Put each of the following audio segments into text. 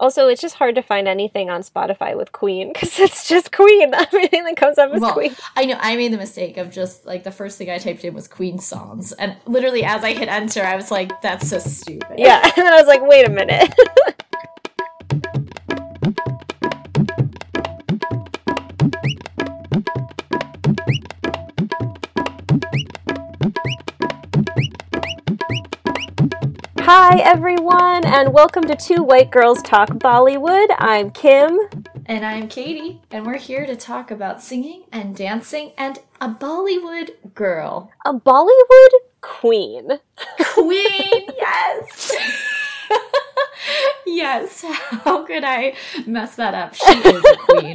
Also, it's just hard to find anything on Spotify with Queen because it's just Queen. Everything that comes up is Queen. I know I made the mistake of just like the first thing I typed in was Queen songs. And literally as I hit enter, I was like, that's so stupid. Yeah. And then I was like, wait a minute. Hi, everyone, and welcome to Two White Girls Talk Bollywood. I'm Kim. And I'm Katie. And we're here to talk about singing and dancing and a Bollywood girl. A Bollywood queen. Queen, yes. Yes, how could I mess that up? She is a queen.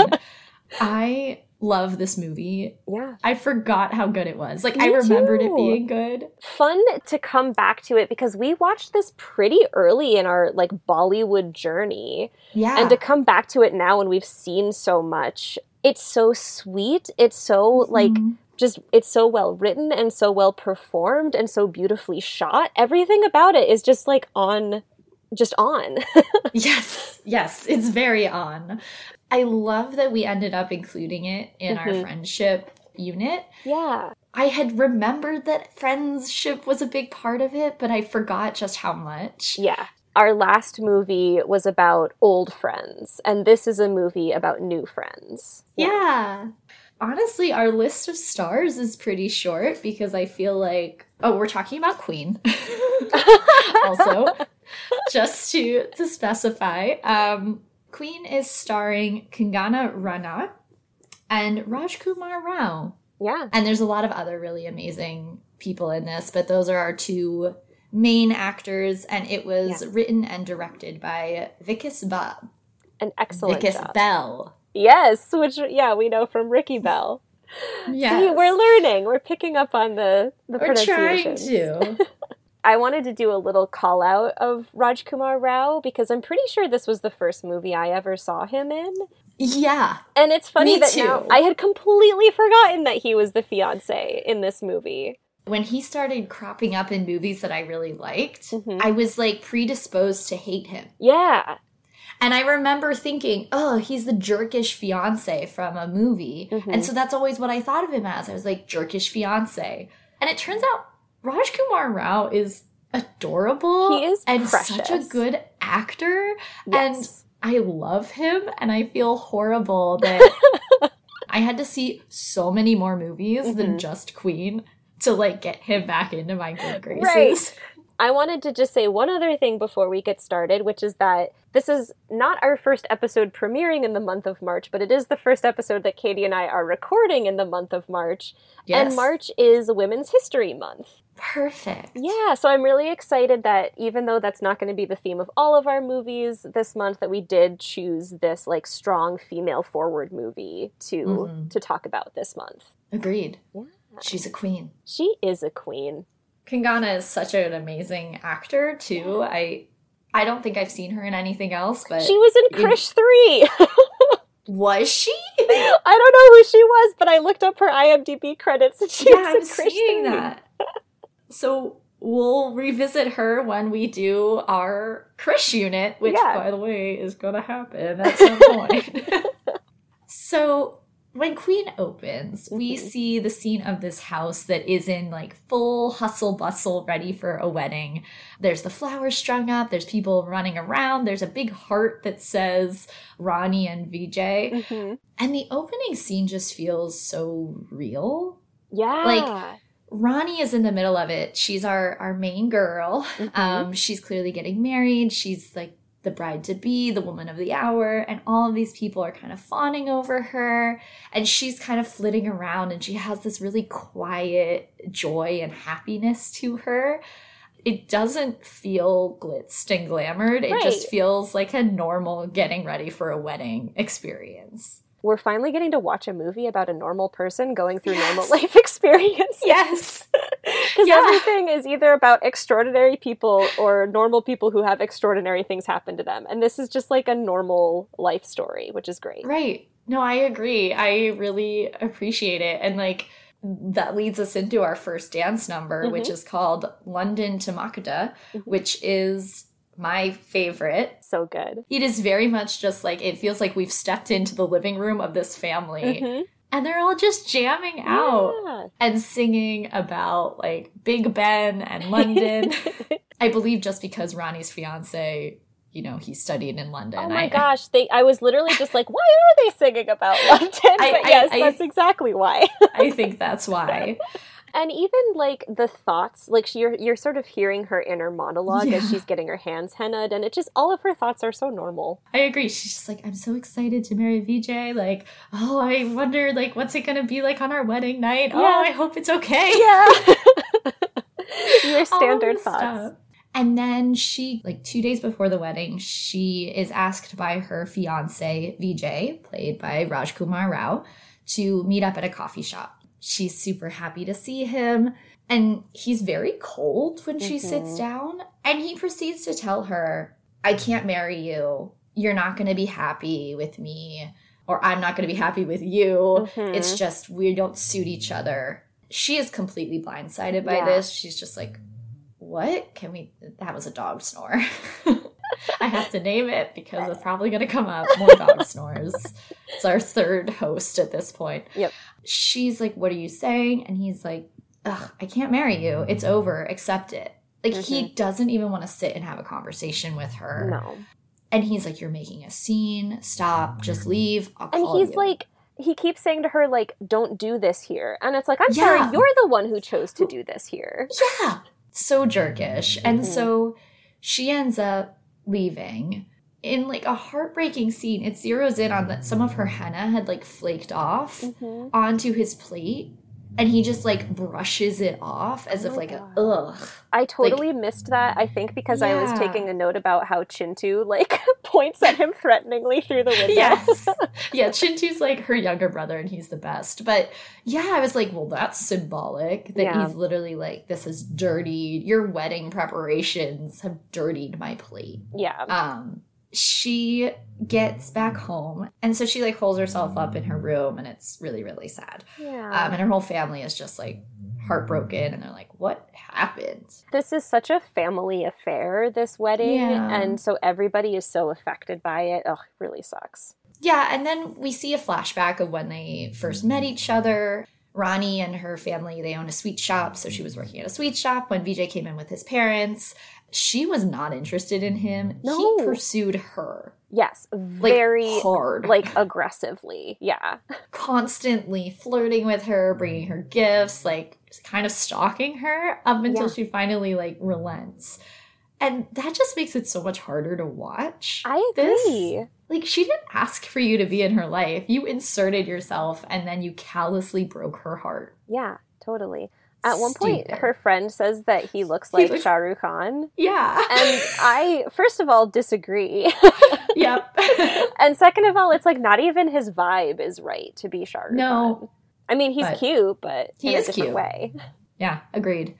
I love this movie. Yeah. I forgot how good it was. Like, I remembered it being good. Fun to come back to it because we watched this pretty early in our, like, Bollywood journey. Yeah. And to come back to it now when we've seen so much, it's so sweet. It's so, like, just, it's so well written and so well performed and so beautifully shot. Everything about it is just, like, on. Yes. It's very on. I love that we ended up including it in our friendship unit. Yeah. I had remembered that friendship was a big part of it, but I forgot just how much. Yeah. Our last movie was about old friends, and this is a movie about new friends. Yeah. Honestly, our list of stars is pretty short because I feel like, we're talking about Queen also, just to specify. Queen is starring Kangana Ranaut and Rajkummar Rao. Yeah. And there's a lot of other really amazing people in this, but those are our two main actors, and it was written and directed by Vikas Bahl. An excellent Vikas Bell. Yes, which, we know from Ricky Bell. Yeah. See, we're learning. We're picking up on the pronunciation. We're trying to. I wanted to do a little call out of Rajkummar Rao because I'm pretty sure this was the first movie I ever saw him in. Yeah. And it's funny that now I had completely forgotten that he was the fiance in this movie. When he started cropping up in movies that I really liked, I was like predisposed to hate him. Yeah. And I remember thinking, he's the jerkish fiance from a movie. And so that's always what I thought of him as. I was like, jerkish fiance. And it turns out Rajkummar Rao is adorable. He is precious. And such a good actor. Yes. And I love him. And I feel horrible that I had to see so many more movies than just Queen to, like, get him back into my good graces. Right. I wanted to just say one other thing before we get started, which is that this is not our first episode premiering in the month of March, but it is the first episode that Katie and I are recording in the month of March. Yes. And March is Women's History Month. Perfect. Yeah, so I'm really excited that even though that's not going to be the theme of all of our movies this month, that we did choose this, like, strong female-forward movie to talk about this month. Agreed. Yeah. She's a queen. She is a queen. Kangana is such an amazing actor, too. I don't think I've seen her in anything else, but she was in Krrish 3! Was she? I don't know who she was, but I looked up her IMDb credits and she was in Krrish 3. Yeah, I'm seeing that. So we'll revisit her when we do our Krrish unit, which, by the way, is going to happen at some point. So when Queen opens, we see the scene of this house that is in, like, full hustle bustle, ready for a wedding. There's the flowers strung up. There's people running around. There's a big heart that says Rani and Vijay. And the opening scene just feels so real. Yeah. Like, Rani is in the middle of it. She's our main girl. She's clearly getting married. She's, like, the bride-to-be, the woman of the hour, and all of these people are kind of fawning over her, and she's kind of flitting around, and she has this really quiet joy and happiness to her. It doesn't feel glitzed and glamored. It just feels like a normal getting ready for a wedding experience. We're finally getting to watch a movie about a normal person going through normal life experiences. Yes. Because everything is either about extraordinary people or normal people who have extraordinary things happen to them. And this is just like a normal life story, which is great. Right. No, I agree. I really appreciate it. And, like, that leads us into our first dance number, which is called London Thumakda, which is my favorite. So good. It is very much just like, it feels like we've stepped into the living room of this family. Mm-hmm. And they're all just jamming out and singing about like Big Ben and London. I believe just because Rani's fiance, you know, he studied in London. Oh my gosh. I was literally just like, why are they singing about London? But that's exactly why. I think that's why. And even, like, the thoughts, like, you're sort of hearing her inner monologue as she's getting her hands hennaed, and it just, all of her thoughts are so normal. I agree. She's just like, I'm so excited to marry Vijay. Like, oh, I wonder, like, what's it going to be like on our wedding night? Yeah. Oh, I hope it's okay. Yeah. Your standard thoughts. Stuff. And then she, like, 2 days before the wedding, she is asked by her fiancé, Vijay, played by Rajkummar Rao, to meet up at a coffee shop. She's super happy to see him, and he's very cold when she sits down, and he proceeds to tell her, I can't marry you, you're not going to be happy with me, or I'm not going to be happy with you, it's just we don't suit each other. She is completely blindsided by this. She's just like, what? That was a dog snore. I have to name it because it's probably going to come up. More dog snores. It's our third host at this point. Yep. She's like, what are you saying? And he's like, ugh, I can't marry you. It's over. Accept it. Like, he doesn't even want to sit and have a conversation with her. No. And he's like, you're making a scene. Stop. Just leave. I'll call you. And he's like, he keeps saying to her, like, don't do this here. And it's like, I'm sorry, you're the one who chose to do this here. Yeah. So jerkish. And so she ends up leaving in like a heartbreaking scene. It zeroes in on that some of her henna had like flaked off onto his plate, and he just like brushes it off as if like I totally missed that, I think, because I was taking a note about how Chintu like points at him threateningly through the window. Yes. Yeah, Chintu's like her younger brother, and he's the best. But yeah, I was like, well, that's symbolic that he's literally like, this is dirty. Your wedding preparations have dirtied my plate. Yeah. She gets back home, and so she like holds herself up in her room, and it's really, really sad. Yeah. And her whole family is just like heartbroken, and they're like, what happened? This is such a family affair, this wedding, and so everybody is so affected by it. Ugh, it really sucks. Yeah, and then we see a flashback of when they first met each other. Rani and her family, they own a sweet shop, so she was working at a sweet shop when Vijay came in with his parents. She was not interested in him. No. He pursued her. Yes. Very like, hard. Like, aggressively. Yeah. Constantly flirting with her, bringing her gifts, like, kind of stalking her up until she finally, like, relents. And that just makes it so much harder to watch. I agree. Like, she didn't ask for you to be in her life. You inserted yourself, and then you callously broke her heart. Yeah, totally. At one point, her friend says that he looks like Shah Rukh Khan. Yeah. And I, first of all, disagree. Yep. And second of all, it's like not even his vibe is right to be Shah Rukh Khan. I mean, he's cute, but he is in a different way. Yeah, agreed.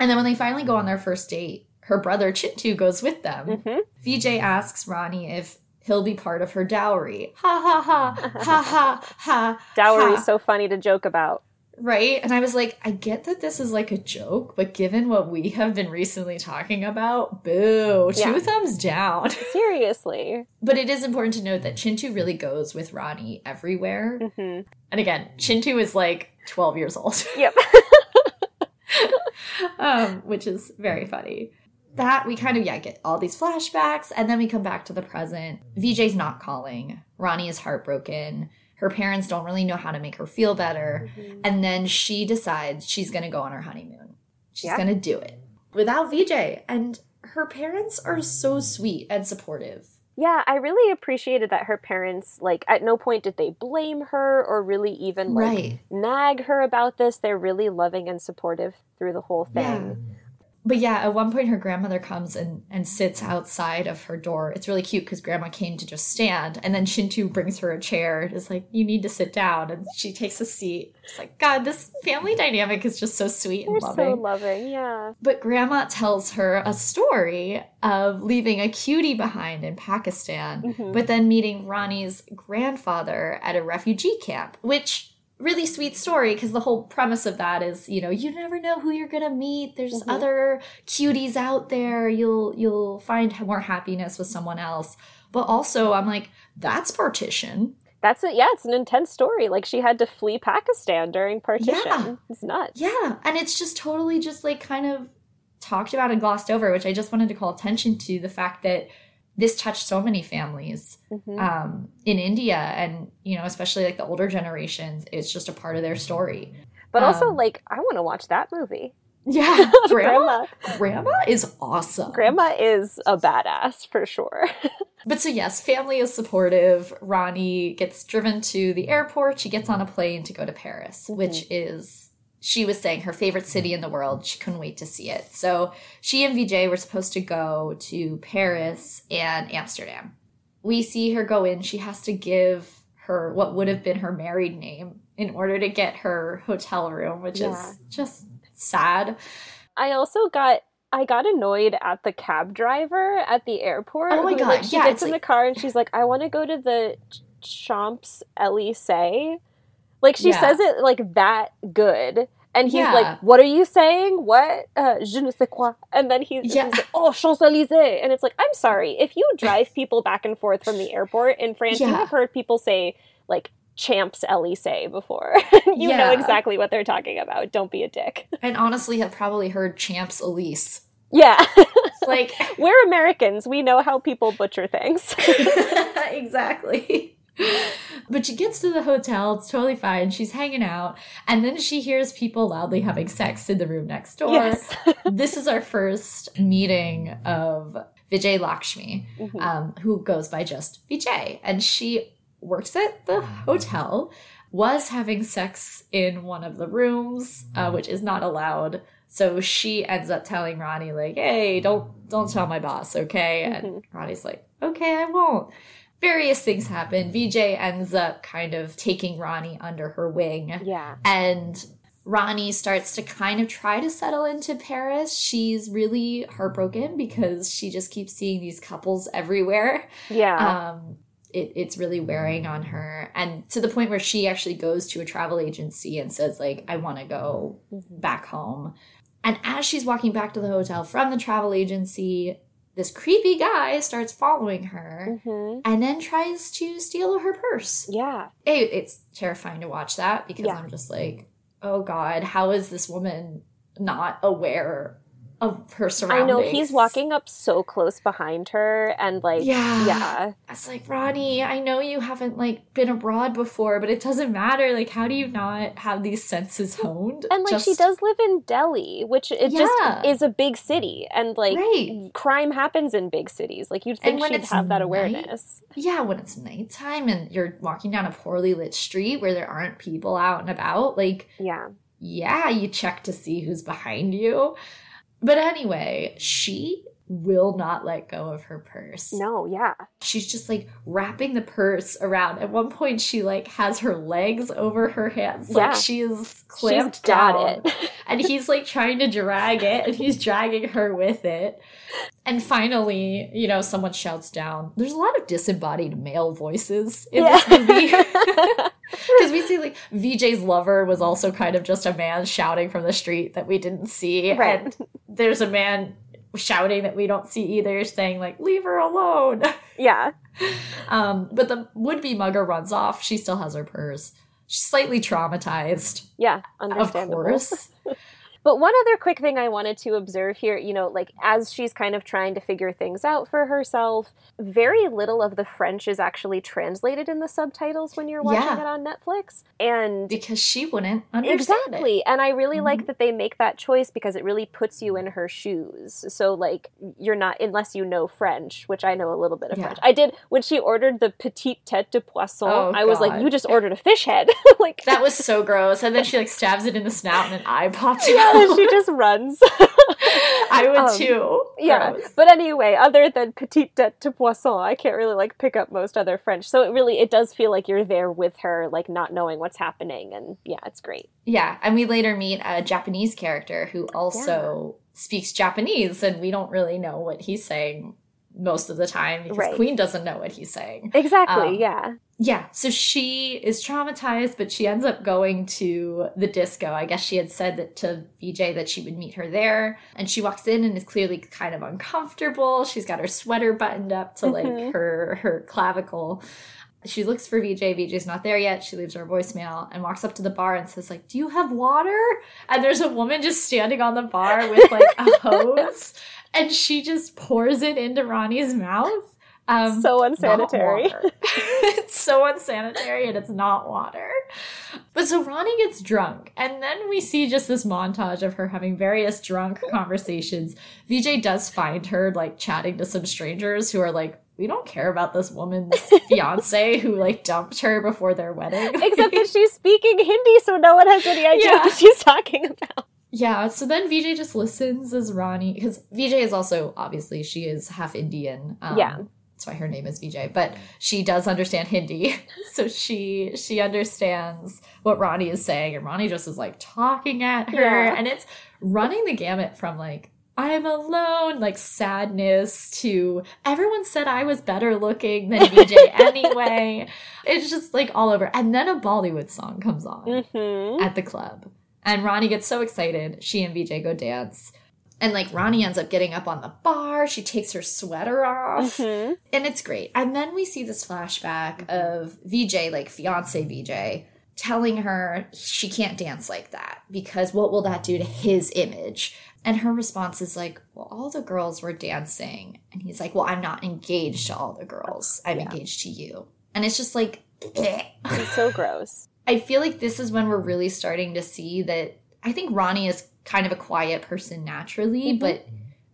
And then when they finally go on their first date, her brother Chintu goes with them. Mm-hmm. Vijay asks Rani if he'll be part of her dowry. Ha, ha, ha, ha, ha, ha. Dowry is so funny to joke about. Right? And I was like, I get that this is like a joke, but given what we have been recently talking about, boo. Two thumbs down. Seriously. But it is important to note that Chintu really goes with Rani everywhere. Mm-hmm. And again, Chintu is like 12 years old. Yep. Which is very funny. That we kind of, get all these flashbacks, and then we come back to the present. Vijay's not calling. Rani is heartbroken. Her parents don't really know how to make her feel better. Mm-hmm. And then she decides she's going to go on her honeymoon. She's going to do it without Vijay. And her parents are so sweet and supportive. Yeah, I really appreciated that her parents, like, at no point did they blame her or really even, like, nag her about this. They're really loving and supportive through the whole thing. Yeah. But yeah, at one point her grandmother comes and sits outside of her door. It's really cute because grandma came to just stand. And then Chintu brings her a chair and is like, you need to sit down. And she takes a seat. It's like, God, this family dynamic is just so sweet and loving. They're so loving, yeah. But grandma tells her a story of leaving a cutie behind in Pakistan, but then meeting Rani's grandfather at a refugee camp, which really sweet story, because the whole premise of that is, you know, you never know who you're gonna meet. There's mm-hmm. other cuties out there. You'll find more happiness with someone else. But also, I'm like, that's partition. That's it. Yeah, it's an intense story. Like, she had to flee Pakistan during partition. Yeah. It's nuts. Yeah, and it's just totally just like kind of talked about and glossed over, which I just wanted to call attention to the fact that this touched so many families mm-hmm. In India, and, you know, especially like the older generations, it's just a part of their story. But also, like, I want to watch that movie. Yeah, Grandma is awesome. Grandma is a badass for sure. But so yes, family is supportive. Rani gets driven to the airport. She gets on a plane to go to Paris, mm-hmm. which is, she was saying, her favorite city in the world. She couldn't wait to see it. So she and Vijay were supposed to go to Paris and Amsterdam. We see her go in. She has to give her what would have been her married name in order to get her hotel room, which is just sad. I got annoyed at the cab driver at the airport. Oh my God. Like, she gets in the car and she's like, I want to go to the Champs Elysees. Like, she says it like that good. And he's like, what are you saying? What? Je ne sais quoi. And then he's like, oh, Champs Elysees. And it's like, I'm sorry. If you drive people back and forth from the airport in France, you have heard people say, like, Champs Elysees before. You know exactly what they're talking about. Don't be a dick. And honestly, have probably heard Champs Elysees. Yeah. Like, we're Americans. We know how people butcher things. Exactly. But she gets to the hotel. It's totally fine. She's hanging out. And then she hears people loudly having sex in the room next door. Yes. This is our first meeting of Vijay Lakshmi, mm-hmm. Who goes by just Vijay. And she works at the hotel, was having sex in one of the rooms, which is not allowed. So she ends up telling Rani, like, hey, don't tell my boss, okay? Mm-hmm. And Rani's like, okay, I won't. Various things happen. Vijay ends up kind of taking Rani under her wing. Yeah. And Rani starts to kind of try to settle into Paris. She's really heartbroken because she just keeps seeing these couples everywhere. Yeah. It's really wearing on her, and to the point where she actually goes to a travel agency and says, like, I want to go back home. And as she's walking back to the hotel from the travel agency, this creepy guy starts following her and then tries to steal her purse. Yeah. It's terrifying to watch that because I'm just like, oh, God, how is this woman not aware of her surroundings? I know, he's walking up so close behind her and like, It's like, Ronnie, I know you haven't like been abroad before, but it doesn't matter. Like, how do you not have these senses honed? And like, she does live in Delhi, which just is a big city, and like crime happens in big cities. Like, you'd think she'd have that awareness. Yeah, when it's nighttime and you're walking down a poorly lit street where there aren't people out and about, like, you check to see who's behind you. But anyway, she will not let go of her purse. No, she's just like wrapping the purse around. At one point, she like has her legs over her hands, like she is clamped down. And he's like trying to drag it, and he's dragging her with it. And finally, you know, someone shouts down. There's a lot of disembodied male voices in this movie. Because we see, like, Vijay's lover was also kind of just a man shouting from the street that we didn't see. Right. And there's a man shouting that we don't see either, saying, like, leave her alone. Yeah. But the would-be mugger runs off. She still has her purse. She's slightly traumatized. Yeah, understandable. Of course. But one other quick thing I wanted to observe here, you know, like, as she's kind of trying to figure things out for herself, very little of the French is actually translated in the subtitles when you're watching it on Netflix. And because she wouldn't understand it. And I really like that they make that choice, because it really puts you in her shoes. So, like, you're not, unless you know French, which I know a little bit of French. I did, when she ordered the petite tête de poisson, I was like, you just ordered a fish head. Like, that was so gross. And then she, like, stabs it in the snout and an eye pops out. She just runs. I would too. Yeah. Gross. But anyway, other than petite tête de poisson, I can't really like pick up most other French. So it does feel like you're there with her, like not knowing what's happening. And yeah, it's great. Yeah. And we later meet a Japanese character who also speaks Japanese, and we don't really know what he's saying most of the time because right. Queen doesn't know what he's saying. Exactly, Yeah, so she is traumatized, but she ends up going to the disco. I guess she had said that to Vijay that she would meet her there. And she walks in and is clearly kind of uncomfortable. She's got her sweater buttoned up to like her clavicle. She looks for Vijay. Vijay's not there yet. She leaves her voicemail and walks up to the bar and says, like, do you have water? And there's a woman just standing on the bar with like a hose. And she just pours it into Ronnie's mouth. So unsanitary. It's so unsanitary and it's not water. But so Rani gets drunk. And then we see just this montage of her having various drunk conversations. Vijay does find her like chatting to some strangers who are like, we don't care about this woman's fiance who like dumped her before their wedding. Except that she's speaking Hindi, so no one has any idea what she's talking about. Yeah, so then Vijay just listens as Rani, because Vijay is also, obviously, she is half Indian. That's why her name is Vijay, but she does understand Hindi. So she understands what Rani is saying, and Rani just is like talking at her. Yeah. And it's running the gamut from like, I'm alone, like sadness, to everyone said I was better looking than Vijay anyway. It's just like all over. And then a Bollywood song comes on at the club. And Rani gets so excited. She and Vijay go dance. And, like, Rani ends up getting up on the bar. She takes her sweater off. And it's great. And then we see this flashback of Vijay, like, fiancé Vijay, telling her she can't dance like that because what will that do to his image? And her response is, like, well, all the girls were dancing. And he's like, well, I'm not engaged to all the girls. I'm engaged to you. And it's just, like, it's so gross. I feel like this is when we're really starting to see that I think Rani is kind of a quiet person naturally, but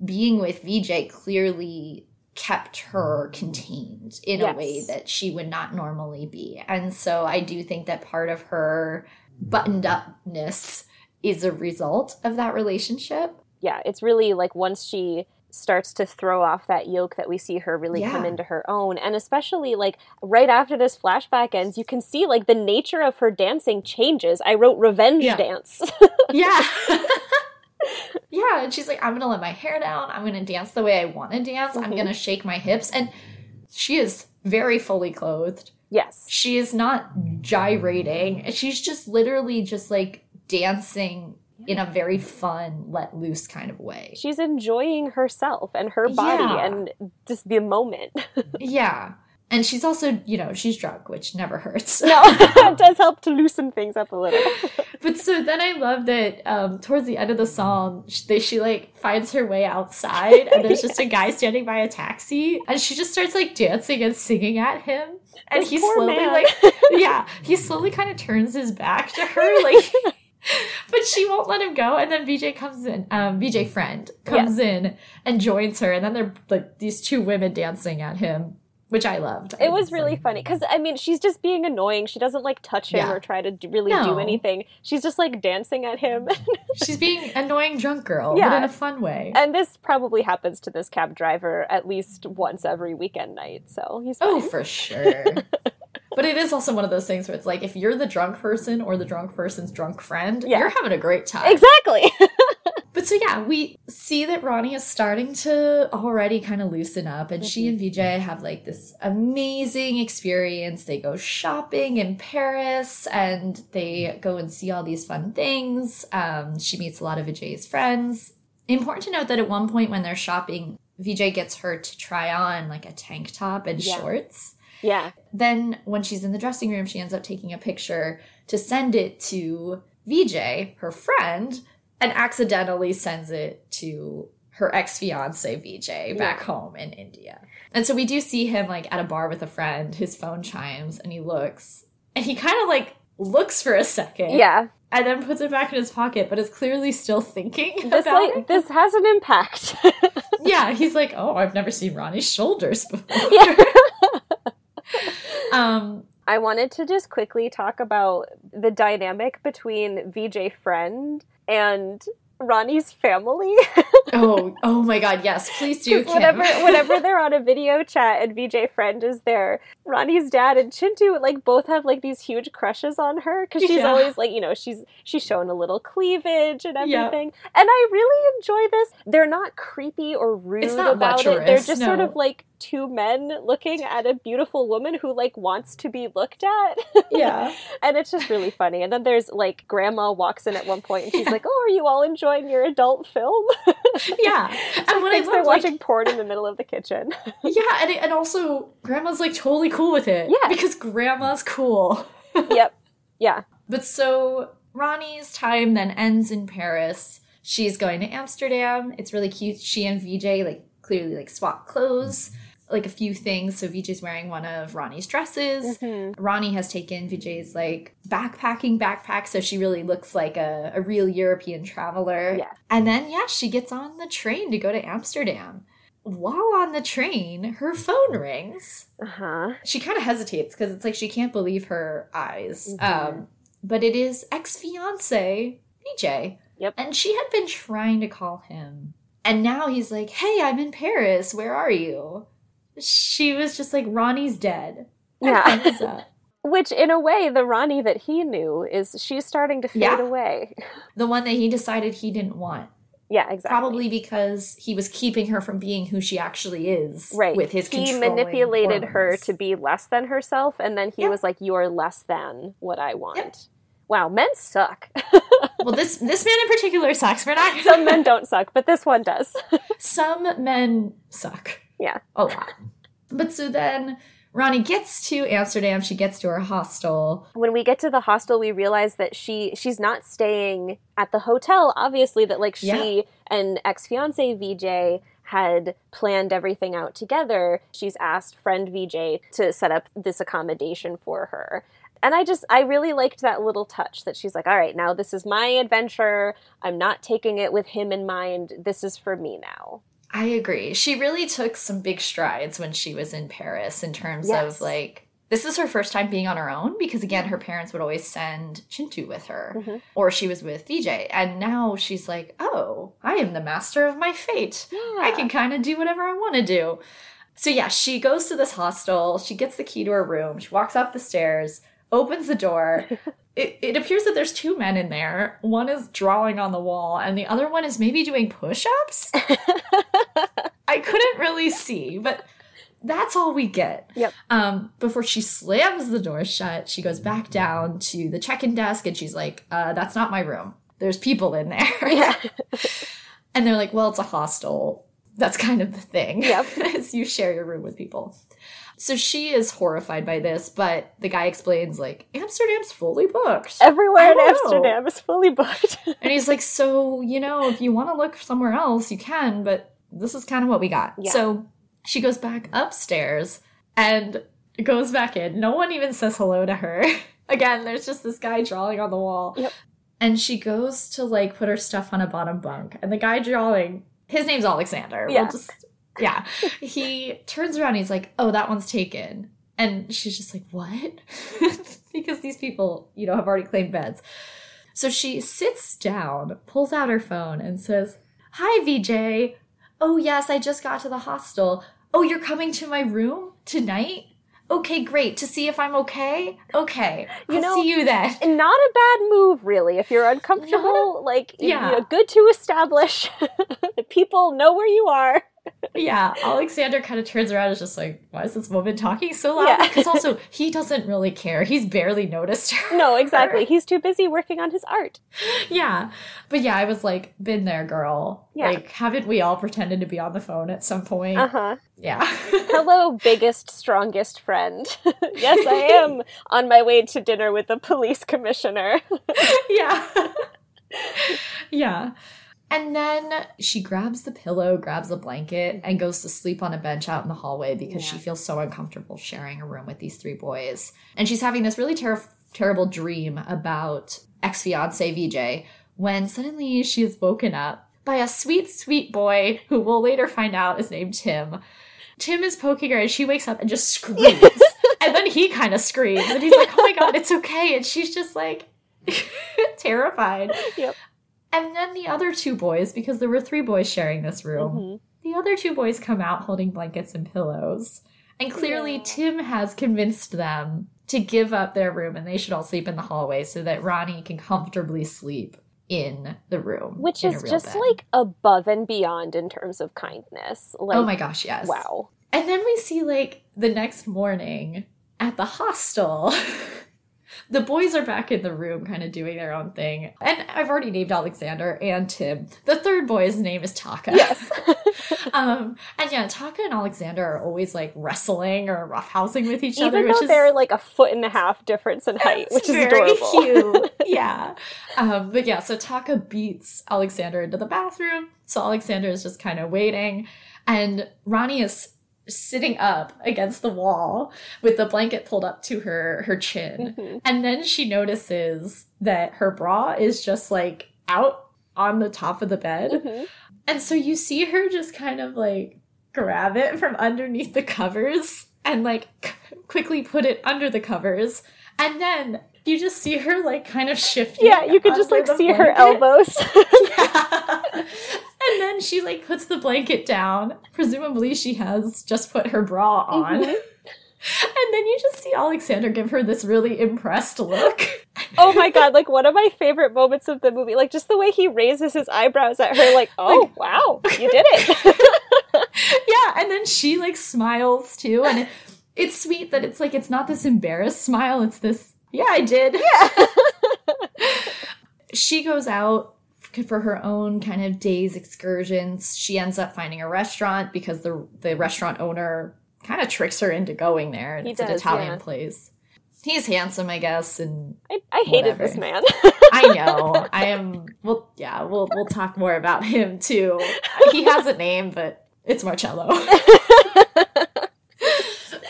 being with Vijay clearly kept her contained in a way that she would not normally be. And so I do think that part of her buttoned-upness is a result of that relationship. Yeah, it's really like once she starts to throw off that yoke that we see her really come into her own. And especially like right after this flashback ends, you can see like the nature of her dancing changes. I wrote revenge dance. Yeah. And she's like, I'm going to let my hair down. I'm going to dance the way I want to dance. I'm going to shake my hips. And she is very fully clothed. Yes. She is not gyrating. She's just literally just like dancing in a very fun, let loose kind of way. She's enjoying herself and her body and just the moment. And she's also, you know, she's drunk, which never hurts. No, it does help to loosen things up a little. But so then I love that towards the end of the song, she like finds her way outside and there's just a guy standing by a taxi and she just starts like dancing and singing at him. And this he slowly man. Like, he slowly kind of turns his back to her like... But she won't let him go, and then Vijay comes in. Vijay friend comes in and joins her, and then they're like these two women dancing at him, which I loved. It was really funny because I mean she's just being annoying. She doesn't like touch him or try to really do anything. She's just like dancing at him. She's being annoying drunk girl, but in a fun way. And this probably happens to this cab driver at least once every weekend night. So he's fine. Oh for sure. But it is also one of those things where it's like, if you're the drunk person or the drunk person's drunk friend, you're having a great time. Exactly. But so, yeah, we see that Rani is starting to already kind of loosen up. And she and Vijay have, like, this amazing experience. They go shopping in Paris and they go and see all these fun things. She meets a lot of Vijay's friends. Important to note that at one point when they're shopping, Vijay gets her to try on, like, a tank top and shorts. Yeah. Then when she's in the dressing room, she ends up taking a picture to send it to Vijay, her friend, and accidentally sends it to her ex-fiance Vijay back home in India. And so we do see him like at a bar with a friend, his phone chimes and he looks and he kind of like looks for a second. Yeah. And then puts it back in his pocket, but is clearly still thinking this, about like, it. This has an impact. Yeah. He's like, oh, I've never seen Ronnie's shoulders before. Yeah. I wanted to just quickly talk about the dynamic between Vijay friend and Rani's family. Oh my God, yes, please do, Kim. Whenever they're on a video chat and VJ Friend is there, Rani's dad and Chintu like both have like these huge crushes on her because she's always like, you know, she's shown a little cleavage and everything. Yeah. And I really enjoy this. They're not creepy or rude about it. They're just sort of like two men looking at a beautiful woman who like wants to be looked at. Yeah. And it's just really funny. And then there's like grandma walks in at one point and she's like, oh, are you all enjoying your adult film? Yeah. And when I love, they're watching porn in the middle of the kitchen. Yeah. And also grandma's like totally cool with it. Yeah. Because grandma's cool. Yep. Yeah. But so Rani's time then ends in Paris. She's going to Amsterdam. It's really cute. She and VJ like clearly like swap clothes. Like a few things. So Vijay's wearing one of Rani's dresses. Mm-hmm. Rani has taken Vijay's like backpack. So she really looks like a real European traveler. Yeah. And then, yeah, she gets on the train to go to Amsterdam. While on the train, her phone rings. Uh-huh. She kind of hesitates because it's like she can't believe her eyes. Mm-hmm. But it is ex-fiance Vijay. Yep. And she had been trying to call him. And now he's like, hey, I'm in Paris. Where are you? She was just like, Rani's dead. Yeah. Which, in a way, the Rani that he knew is she's starting to fade away. The one that he decided he didn't want. Yeah, exactly. Probably because he was keeping her from being who she actually is. Right. With his controlling hormones. He manipulated her to be less than herself, and then he was like, you're less than what I want. Yep. Wow, men suck. Well, this man in particular sucks. Some men don't suck, but this one does. Some men suck. Yeah. A lot. But so then Rani gets to Amsterdam. She gets to her hostel. When we get to the hostel, we realize that she's not staying at the hotel, obviously, that like she and ex-fiancé Vijay had planned everything out together. She's asked friend Vijay to set up this accommodation for her. And I really liked that little touch that she's like, all right, now this is my adventure. I'm not taking it with him in mind. This is for me now. I agree. She really took some big strides when she was in Paris in terms of, like, this is her first time being on her own because, again, her parents would always send Chintu with her or she was with Vijay. And now she's like, oh, I am the master of my fate. Yeah. I can kind of do whatever I want to do. So, yeah, she goes to this hostel. She gets the key to her room. She walks up the stairs, opens the door. It appears that there's two men in there. One is drawing on the wall, and the other one is maybe doing push-ups? I couldn't really see, but that's all we get. Yep. Before she slams the door shut, she goes back down to the check-in desk, and she's like, that's not my room. There's people in there. Yeah. And they're like, well, it's a hostel. That's kind of the thing. Yep. Is you share your room with people. So she is horrified by this, but the guy explains, like, Amsterdam's fully booked. Everywhere in Amsterdam is fully booked. And he's like, so, you know, if you want to look somewhere else, you can, but this is kind of what we got. Yeah. So she goes back upstairs and goes back in. No one even says hello to her. Again, there's just this guy drawing on the wall. Yep. And she goes to, like, put her stuff on a bottom bunk. And the guy drawing, his name's Alexander. Yeah. We'll just... Yeah. He turns around and he's like, oh, that one's taken. And she's just like, what? Because these people, you know, have already claimed beds. So she sits down, pulls out her phone and says, hi, Vijay. Oh, yes, I just got to the hostel. Oh, you're coming to my room tonight? Okay, great. To see if I'm okay? Okay. I'll see you then. Not a bad move, really. If you're uncomfortable, you know, good to establish. People know where you are. Yeah, Alexander kind of turns around and is just like, why is this woman talking so loud? Because also, he doesn't really care. He's barely noticed her. No, exactly. He's too busy working on his art. Yeah. But yeah, I was like, been there, girl. Yeah. Like, haven't we all pretended to be on the phone at some point? Uh-huh. Yeah. Hello, biggest, strongest friend. Yes, I am on my way to dinner with the police commissioner. Yeah. Yeah. And then she grabs the pillow, grabs a blanket, and goes to sleep on a bench out in the hallway because she feels so uncomfortable sharing a room with these three boys. And she's having this really terrible dream about ex-fiancé Vijay when suddenly she is woken up by a sweet, sweet boy who we'll later find out is named Tim. Tim is poking her, and she wakes up and just screams. And then he kind of screams. And he's like, oh, my God, it's okay. And she's just, like, terrified. Yep. And then the other two boys, because there were three boys sharing this room, the other two boys come out holding blankets and pillows. And clearly Tim has convinced them to give up their room and they should all sleep in the hallway so that Rani can comfortably sleep in the room. Which is just bed. Like above and beyond in terms of kindness. Like, oh my gosh, yes. Wow. And then we see like the next morning at the hostel, the boys are back in the room kind of doing their own thing. And I've already named Alexander and Tim. The third boy's name is Taka. Yes. And yeah, Taka and Alexander are always like wrestling or roughhousing with each other. Even though they're like a 1.5 foot difference in height, which is adorable. Very cute. Yeah. But yeah, so Taka beats Alexander into the bathroom. So Alexander is just kind of waiting. And Rani is sitting up against the wall with the blanket pulled up to her chin. And then she notices that her bra is just like out on the top of the bed. And so you see her just kind of like grab it from underneath the covers and like quickly put it under the covers. And then you just see her like kind of shifting. Yeah, you could just like see her elbows. Yeah. And then she, like, puts the blanket down. Presumably she has just put her bra on. And then you just see Alexander give her this really impressed look. Oh, my God. Like, one of my favorite moments of the movie. Like, just the way he raises his eyebrows at her. Like, oh, like, wow, you did it. Yeah, and then she, like, smiles, too. And it's sweet that it's, like, it's not this embarrassed smile. It's this, yeah, I did. Yeah. She goes out for her own kind of day's excursions. She ends up finding a restaurant because the restaurant owner kind of tricks her into going there. And it's an Italian place. He's handsome, I guess, and I hated this man. I know. I am. Well, yeah, we'll talk more about him too. He has a name, but it's Marcello.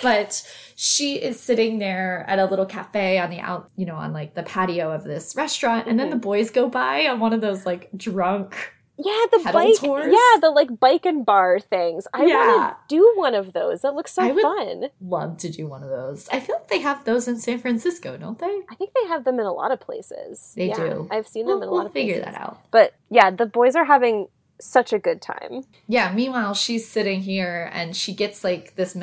But she is sitting there at a little cafe on the out, you know, on like the patio of this restaurant. And then the boys go by on one of those like drunk. Yeah, the bike tours. Yeah, the like bike and bar things. I want to do one of those. That looks so fun. Would love to do one of those. I feel like they have those in San Francisco, don't they? I think they have them in a lot of places. They do. I've seen them in a lot of places. We'll figure that out. But yeah, the boys are having such a good time. Yeah, meanwhile, she's sitting here and she gets like this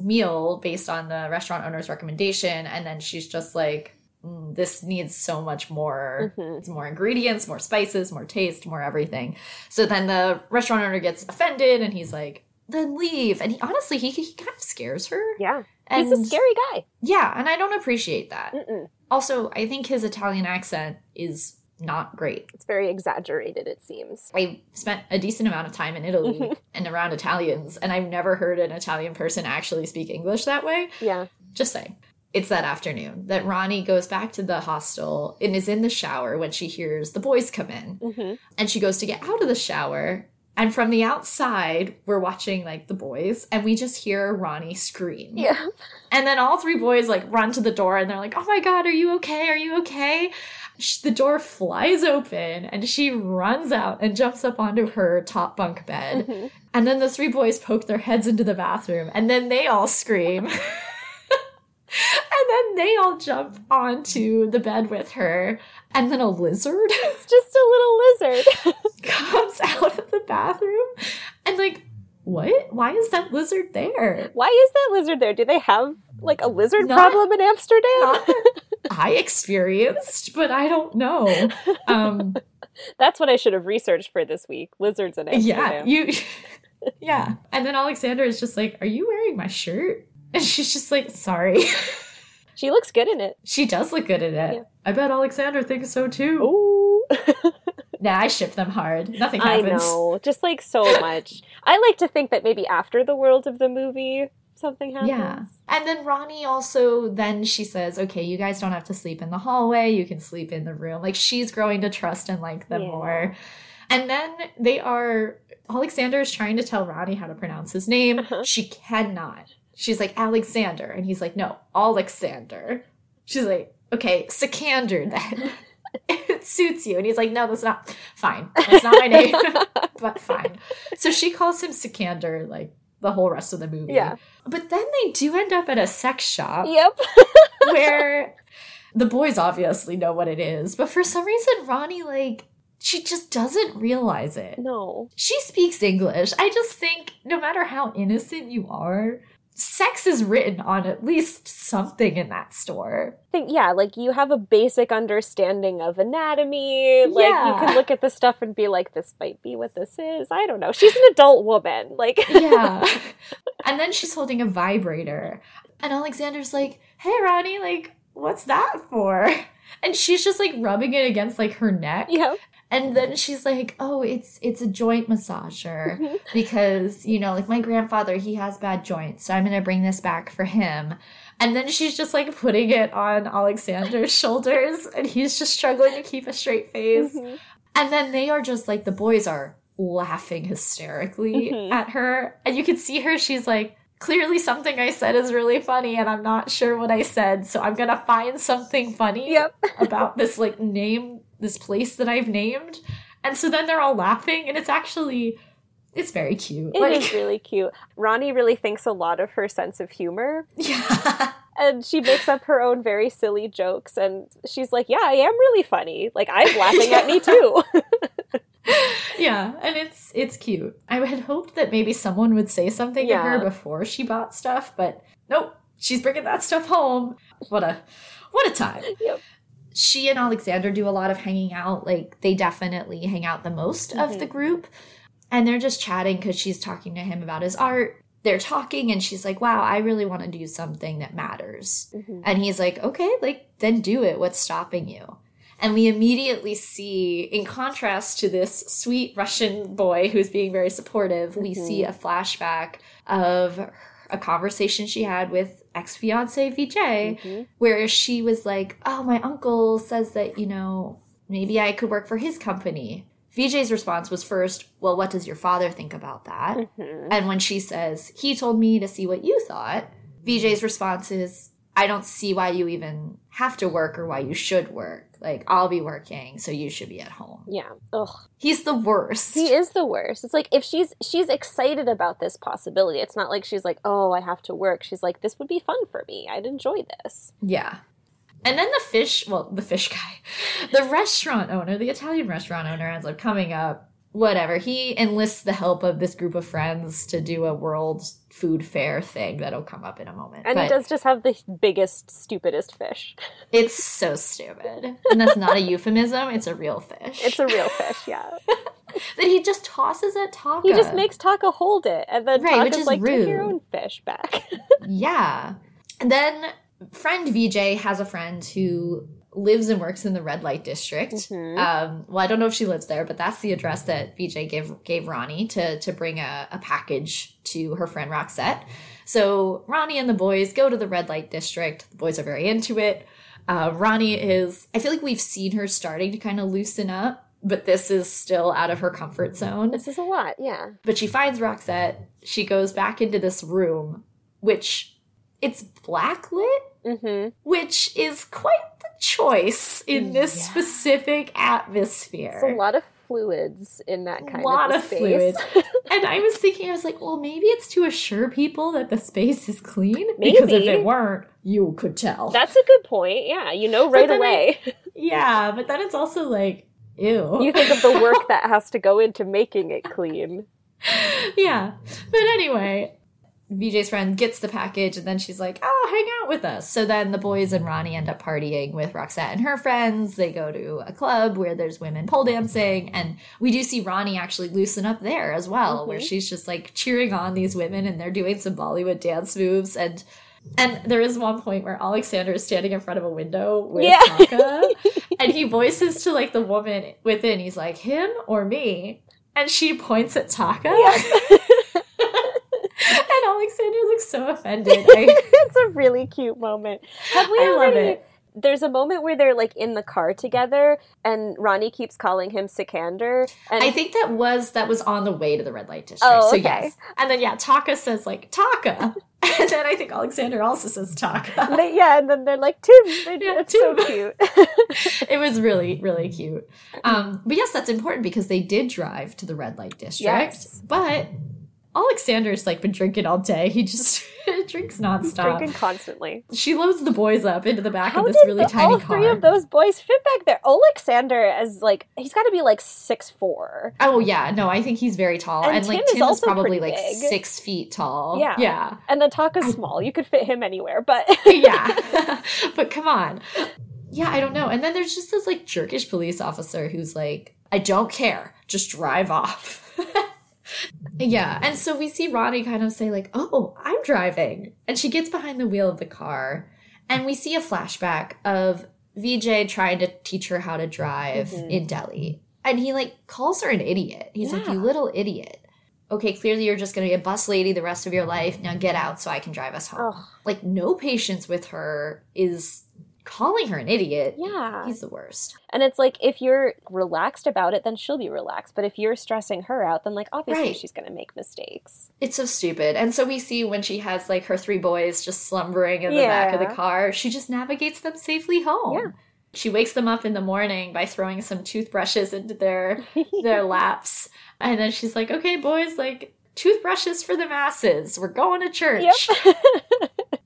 meal based on the restaurant owner's recommendation. And then she's just like, this needs so much more. It's more ingredients, more spices, more taste, more everything. So then the restaurant owner gets offended and he's like, then leave. And he honestly kind of scares her. Yeah. And he's a scary guy. Yeah. And I don't appreciate that. Also, I think his Italian accent is not great. It's very exaggerated, it seems. I spent a decent amount of time in Italy and around Italians, and I've never heard an Italian person actually speak English that way. Yeah. Just saying. It's that afternoon that Rani goes back to the hostel and is in the shower when she hears the boys come in. And she goes to get out of the shower, and from the outside, we're watching, like, the boys, and we just hear Rani scream. Yeah. And then all three boys, like, run to the door, and they're like, oh, my God, are you okay? Are you okay? The door flies open, and she runs out and jumps up onto her top bunk bed. And then the three boys poke their heads into the bathroom, and then they all scream. And then they all jump onto the bed with her. And then a lizard. It's just a little lizard. Comes out of the bathroom. And like, what? Why is that lizard there? Why is that lizard there? Do they have like a lizard problem in Amsterdam? I experienced, but I don't know. That's what I should have researched for this week. Lizards in Amsterdam. Yeah. And then Alexander is just like, are you wearing my shirt? And she's just like, sorry. She looks good in it. She does look good in it. Yeah. I bet Alexander thinks so too. Ooh. Nah, I ship them hard. Nothing happens. I know. Just like so much. I like to think that maybe after the world of the movie, something happens. Yeah. And then Rani also, then she says, okay, you guys don't have to sleep in the hallway. You can sleep in the room. Like she's growing to trust and like them more. And then Alexander is trying to tell Rani how to pronounce his name. She cannot. She's like, Alexander. And he's like, no, Alexander. She's like, okay, Sikander then. It suits you. And he's like, no, that's not. Fine. That's not my name. But fine. So she calls him Sikander, like, the whole rest of the movie. Yeah. But then they do end up at a sex shop. Yep. Where the boys obviously know what it is. But for some reason, Rani, like, she just doesn't realize it. No. She speaks English. I just think no matter how innocent you are, sex is written on at least something in that store. I think, yeah, like you have a basic understanding of anatomy. Like you can look at the stuff and be like, this might be what this is. I don't know. She's an adult woman. Like yeah. And then she's holding a vibrator. And Alexander's like, hey, Rani, like, what's that for? And she's just like rubbing it against like her neck. Yeah. And then she's like, oh, it's a joint massager because, you know, like my grandfather, he has bad joints. So I'm going to bring this back for him. And then she's just like putting it on Alexander's shoulders and he's just struggling to keep a straight face. Mm-hmm. And then they are just like, the boys are laughing hysterically at her. And you can see her. She's like, clearly something I said is really funny and I'm not sure what I said. So I'm going to find something funny about this like name, this place that I've named. And so then they're all laughing and it's very cute. It is really cute. Rani really thinks a lot of her sense of humor. Yeah. And she makes up her own very silly jokes and she's like, yeah, I am really funny. Like I'm laughing at me too. Yeah, and it's cute. I had hoped that maybe someone would say something to her before she bought stuff, but nope, she's bringing that stuff home. What a time. Yep. She and Alexander do a lot of hanging out. Like, they definitely hang out the most of the group. And they're just chatting because she's talking to him about his art. They're talking, and she's like, wow, I really want to do something that matters. Mm-hmm. And he's like, okay, like, then do it. What's stopping you? And we immediately see, in contrast to this sweet Russian boy who's being very supportive, we see a flashback of a conversation she had with ex-fiance Vijay, where she was like, oh, my uncle says that, you know, maybe I could work for his company. Vijay's response was first, well, what does your father think about that? Mm-hmm. And when she says, he told me to see what you thought, Vijay's response is, I don't see why you even have to work or why you should work. Like, I'll be working, so you should be at home. Yeah. Ugh. He's the worst. He is the worst. It's like, if she's excited about this possibility, it's not like she's like, oh, I have to work. She's like, this would be fun for me. I'd enjoy this. Yeah. And then the fish guy, the restaurant owner, the Italian restaurant owner ends up coming up. Whatever. He enlists the help of this group of friends to do a world food fair thing that'll come up in a moment. And but he does just have the biggest, stupidest fish. It's so stupid. And that's not a euphemism. It's a real fish. It's a real fish, yeah. That he just tosses at Taka. He just makes Taka hold it. And then Taka's like, rude. Take your own fish back. Yeah. And then friend Vijay has a friend who lives and works in the red light district. Well, I don't know if she lives there, but that's the address that Vijay gave Rani to bring a package to her friend Roxette. So Rani and the boys go to the red light district. The boys are very into it. Rani is, I feel like we've seen her starting to kind of loosen up, but this is still out of her comfort zone. This is a lot, yeah. But she finds Roxette. She goes back into this room, which it's blacklit, which is quite the choice in this specific atmosphere. It's a lot of fluids in that kind of space. And I was thinking, I was like, well, maybe it's to assure people that the space is clean. Maybe. Because if it weren't, you could tell. That's a good point. Yeah, you know right away. But then it's also like, ew. You think of the work that has to go into making it clean. Yeah. But anyway, Vijay's friend gets the package, and then she's like, oh, hang out with us. So then the boys and Rani end up partying with Roxette and her friends. They go to a club where there's women pole dancing, and we do see Rani actually loosen up there as well, where she's just, like, cheering on these women, and they're doing some Bollywood dance moves, and there is one point where Alexander is standing in front of a window with Taka, and he voices to, like, the woman within, he's like, him or me? And she points at Taka. Yeah. And Alexander looks so offended. It's a really cute moment. I love it. There's a moment where they're, like, in the car together, and Rani keeps calling him Sikander. And I think that was on the way to the red light district. Oh, okay. So, yes. And then, Taka says, like, Taka. And then I think Alexander also says Taka. And then they're like, Tim. It's Tim. So cute. It was really, really cute. But, yes, that's important because they did drive to the red light district. Yes. But Alexander's like been drinking all day. He just drinks nonstop. Drinking constantly. She loads the boys up into the back of this really tiny car. How did all three of those boys fit back there? Alexander is like, he's got to be like 6'4". Oh yeah, no, I think he's very tall. And like Tim is probably like big. 6 feet tall. Yeah, yeah. And Nataka's small. You could fit him anywhere, but yeah. But come on. Yeah, I don't know. And then there's just this like jerkish police officer who's like, I don't care, just drive off. Yeah, and so we see Rani kind of say like, oh, I'm driving. And she gets behind the wheel of the car. And we see a flashback of Vijay trying to teach her how to drive in Delhi. And he like calls her an idiot. He's like, you little idiot. Okay, clearly you're just going to be a bus lady the rest of your life. Now get out so I can drive us home. Ugh. Like no patience with her is... calling her an idiot. Yeah. He's the worst. And it's like, if you're relaxed about it, then she'll be relaxed. But if you're stressing her out, then like, obviously she's going to make mistakes. It's so stupid. And so we see when she has like her three boys just slumbering in the back of the car, she just navigates them safely home. Yeah. She wakes them up in the morning by throwing some toothbrushes into their laps. And then she's like, okay, boys, like toothbrushes for the masses. We're going to church. Yep.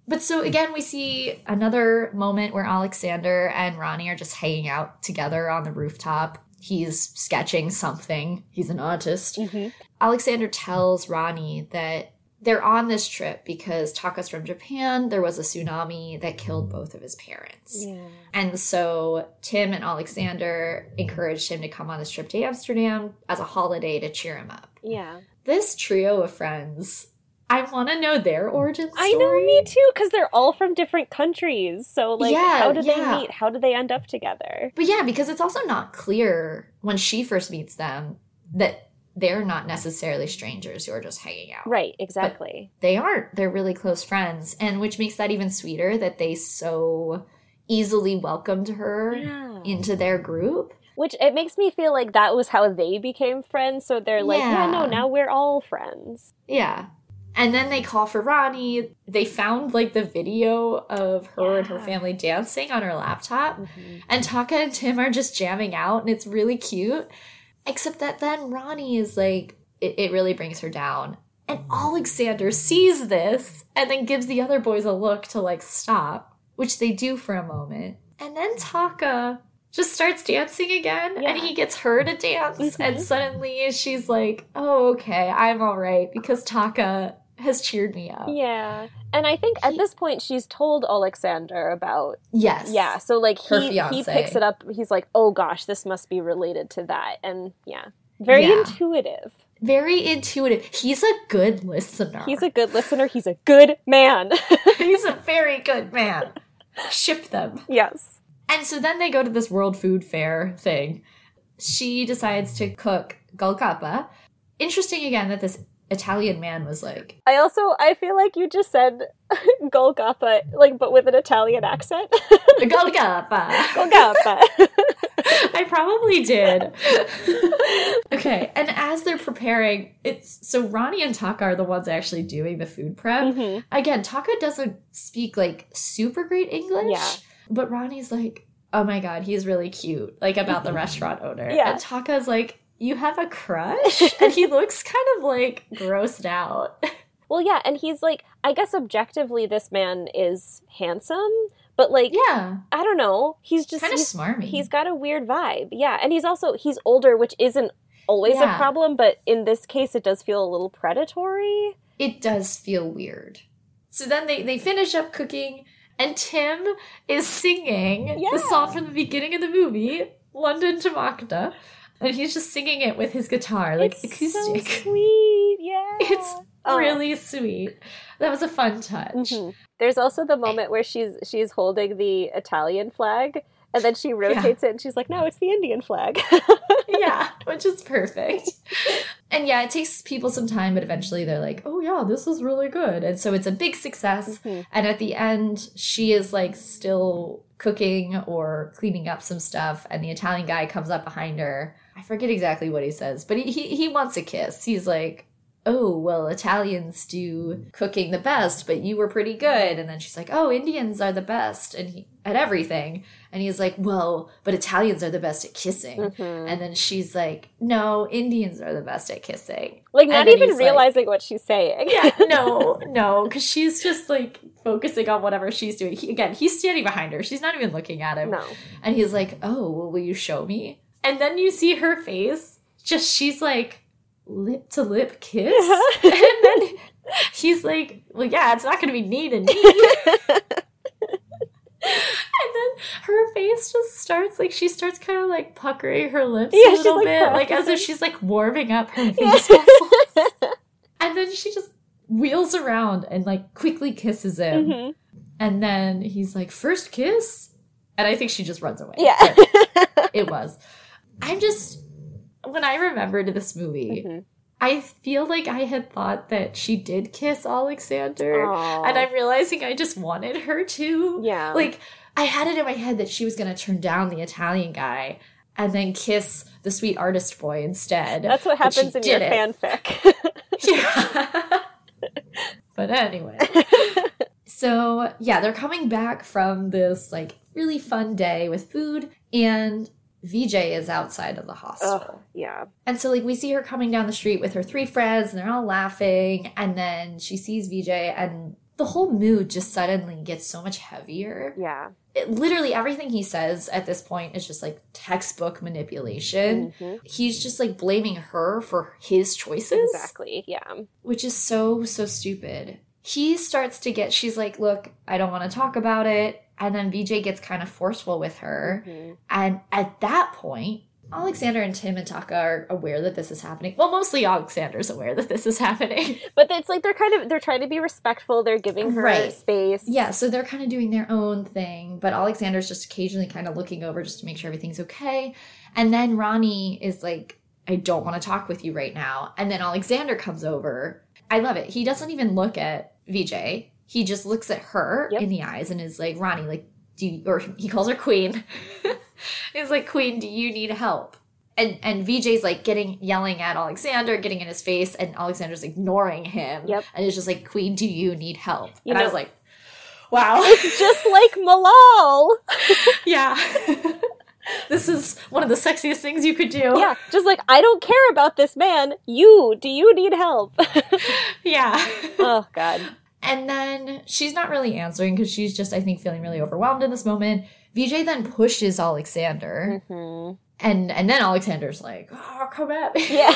But so, again, we see another moment where Alexander and Rani are just hanging out together on the rooftop. He's sketching something. He's an artist. Mm-hmm. Alexander tells Rani that they're on this trip because Taka's from Japan. There was a tsunami that killed both of his parents. Yeah. And so Tim and Alexander encouraged him to come on this trip to Amsterdam as a holiday to cheer him up. Yeah. This trio of friends... I want to know their origin story. I know, me too, because they're all from different countries. So, like, how did they meet? How did they end up together? But yeah, because it's also not clear when she first meets them that they're not necessarily strangers who are just hanging out. Right, exactly. But they aren't. They're really close friends, and which makes that even sweeter that they so easily welcomed her into their group. Which, it makes me feel like that was how they became friends. So they're like, now we're all friends. Yeah. And then they call for Rani. They found, like, the video of her and her family dancing on her laptop. Mm-hmm. And Taka and Tim are just jamming out, and it's really cute. Except that then Rani is, like, it really brings her down. And Alexander sees this and then gives the other boys a look to, like, stop, which they do for a moment. And then Taka just starts dancing again, and he gets her to dance. Mm-hmm. And suddenly she's like, oh, okay, I'm all right, because Taka... has cheered me up. Yeah. And I think at this point she's told Alexander about... Yes. Yeah. So, like, he picks it up. He's like, oh, gosh, this must be related to that. And, intuitive. Very intuitive. He's a good listener. He's a good man. He's a very good man. Ship them. Yes. And so then they go to this World Food Fair thing. She decides to cook Golgappa. Interesting, again, that this... Italian man was like... I feel like you just said Golgappa, like, but with an Italian accent. Golgappa. I probably did. Okay, and as they're preparing, so Rani and Taka are the ones actually doing the food prep. Mm-hmm. Again, Taka doesn't speak, like, super great English, but Rani's like, oh my god, he's really cute, like, about the restaurant owner. Yeah. And Taka's like... you have a crush? And he looks kind of, like, grossed out. Well, yeah, and he's, like, I guess objectively this man is handsome, but, like, I don't know. He's just... kind of smarmy. He's got a weird vibe. Yeah, and he's older, which isn't always a problem, but in this case it does feel a little predatory. It does feel weird. So then they finish up cooking, and Tim is singing the song from the beginning of the movie, London Thumakda. And he's just singing it with his guitar, like, acoustic. It's so sweet, yeah. It's really sweet. That was a fun touch. Mm-hmm. There's also the moment where she's holding the Italian flag, and then she rotates it, and she's like, no, it's the Indian flag. Yeah, which is perfect. And yeah, it takes people some time, but eventually they're like, oh yeah, this is really good. And so it's a big success. Mm-hmm. And at the end, she is, like, still cooking or cleaning up some stuff, and the Italian guy comes up behind her. I forget exactly what he says, but he wants a kiss. He's like, oh, well, Italians do cooking the best, but you were pretty good. And then she's like, oh, Indians are the best at everything. And he's like, well, but Italians are the best at kissing. Mm-hmm. And then she's like, no, Indians are the best at kissing. Like, not even realizing what she's saying. Yeah, no, because she's just, like, focusing on whatever she's doing. He's standing behind her. She's not even looking at him. No. And he's like, oh, well, will you show me? And then you see her face. Just, she's like... lip-to-lip kiss? Yeah. And then he's like, well, yeah, it's not going to be knee to knee. And then her face just starts, like, she starts kind of, like, puckering her lips a little bit, like, as if she's, like, warming up her face muscles. And then she just wheels around and, like, quickly kisses him. Mm-hmm. And then he's like, first kiss? And I think she just runs away. Yeah. It was. When I remembered this movie, mm-hmm. I feel like I had thought that she did kiss Alexander. Aww. And I'm realizing I just wanted her to. Yeah. Like, I had it in my head that she was going to turn down the Italian guy and then kiss the sweet artist boy instead. That's what happens in your fanfic. Yeah. But anyway. So, yeah, they're coming back from this, like, really fun day with food, and... Vijay is outside of the hostel. Yeah. And so, like, we see her coming down the street with her three friends, and they're all laughing, and then she sees Vijay, and the whole mood just suddenly gets so much heavier. Yeah. Literally everything he says at this point is just, like, textbook manipulation. Mm-hmm. He's just, like, blaming her for his choices. Exactly, yeah. Which is so, so stupid. He starts to get, she's like, look, I don't want to talk about it. And then Vijay gets kind of forceful with her. Mm-hmm. And at that point, Alexander and Tim and Taka are aware that this is happening. Well, mostly Alexander's aware that this is happening. But it's like they're trying to be respectful. They're giving her space. Yeah, so they're kind of doing their own thing. But Alexander's just occasionally kind of looking over just to make sure everything's okay. And then Rani is like, I don't want to talk with you right now. And then Alexander comes over. I love it. He doesn't even look at Vijay. He just looks at her in the eyes and is like, Rani, like, he calls her Queen. He's like, Queen, do you need help? And Vijay's like yelling at Alexander, getting in his face, and Alexander's ignoring him. Yep. And it's just like, Queen, do you need help? I was like, wow. It's just like Malal. Yeah. This is one of the sexiest things you could do. Yeah, just like, I don't care about this man. Do you need help? Yeah. Oh, God. And then she's not really answering because she's just, I think, feeling really overwhelmed in this moment. Vijay then pushes Alexander. Mm-hmm. And then Alexander's like, oh, come at me. Yeah.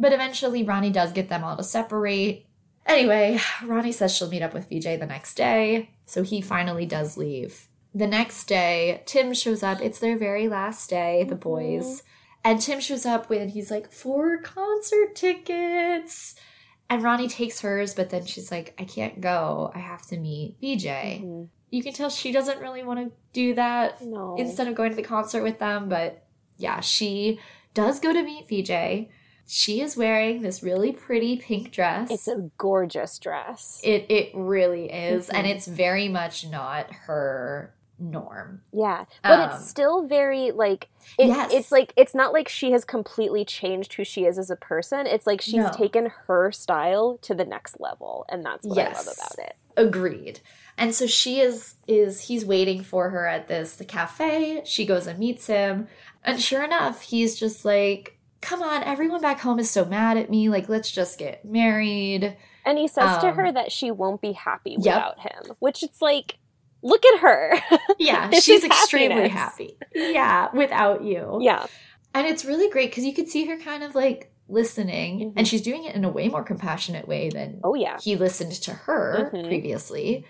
But eventually Rani does get them all to separate. Anyway, Rani says she'll meet up with Vijay the next day. So he finally does leave. The next day, Tim shows up. It's their very last day, the boys. And Tim shows up when he's like, 4 concert tickets. And Rani takes hers, but then she's like, I can't go. I have to meet Vijay. Mm-hmm. You can tell she doesn't really want to do that instead of going to the concert with them. But yeah, she does go to meet Vijay. She is wearing this really pretty pink dress. It's a gorgeous dress. It really is. Mm-hmm. And it's very much not her norm. Yeah. But it's still very, like... It's like, it's not like she has completely changed who she is as a person. It's like she's taken her style to the next level, and that's what I love about it. Agreed. And so she he's waiting for her at the cafe. She goes and meets him, and sure enough, he's just like, come on, everyone back home is so mad at me. Like, let's just get married. And he says to her that she won't be happy without him, which it's like, look at her. Yeah, she's extremely happy. Yeah, without you. Yeah. And it's really great because you could see her kind of like listening, mm-hmm. and she's doing it in a way more compassionate way than he listened to her previously.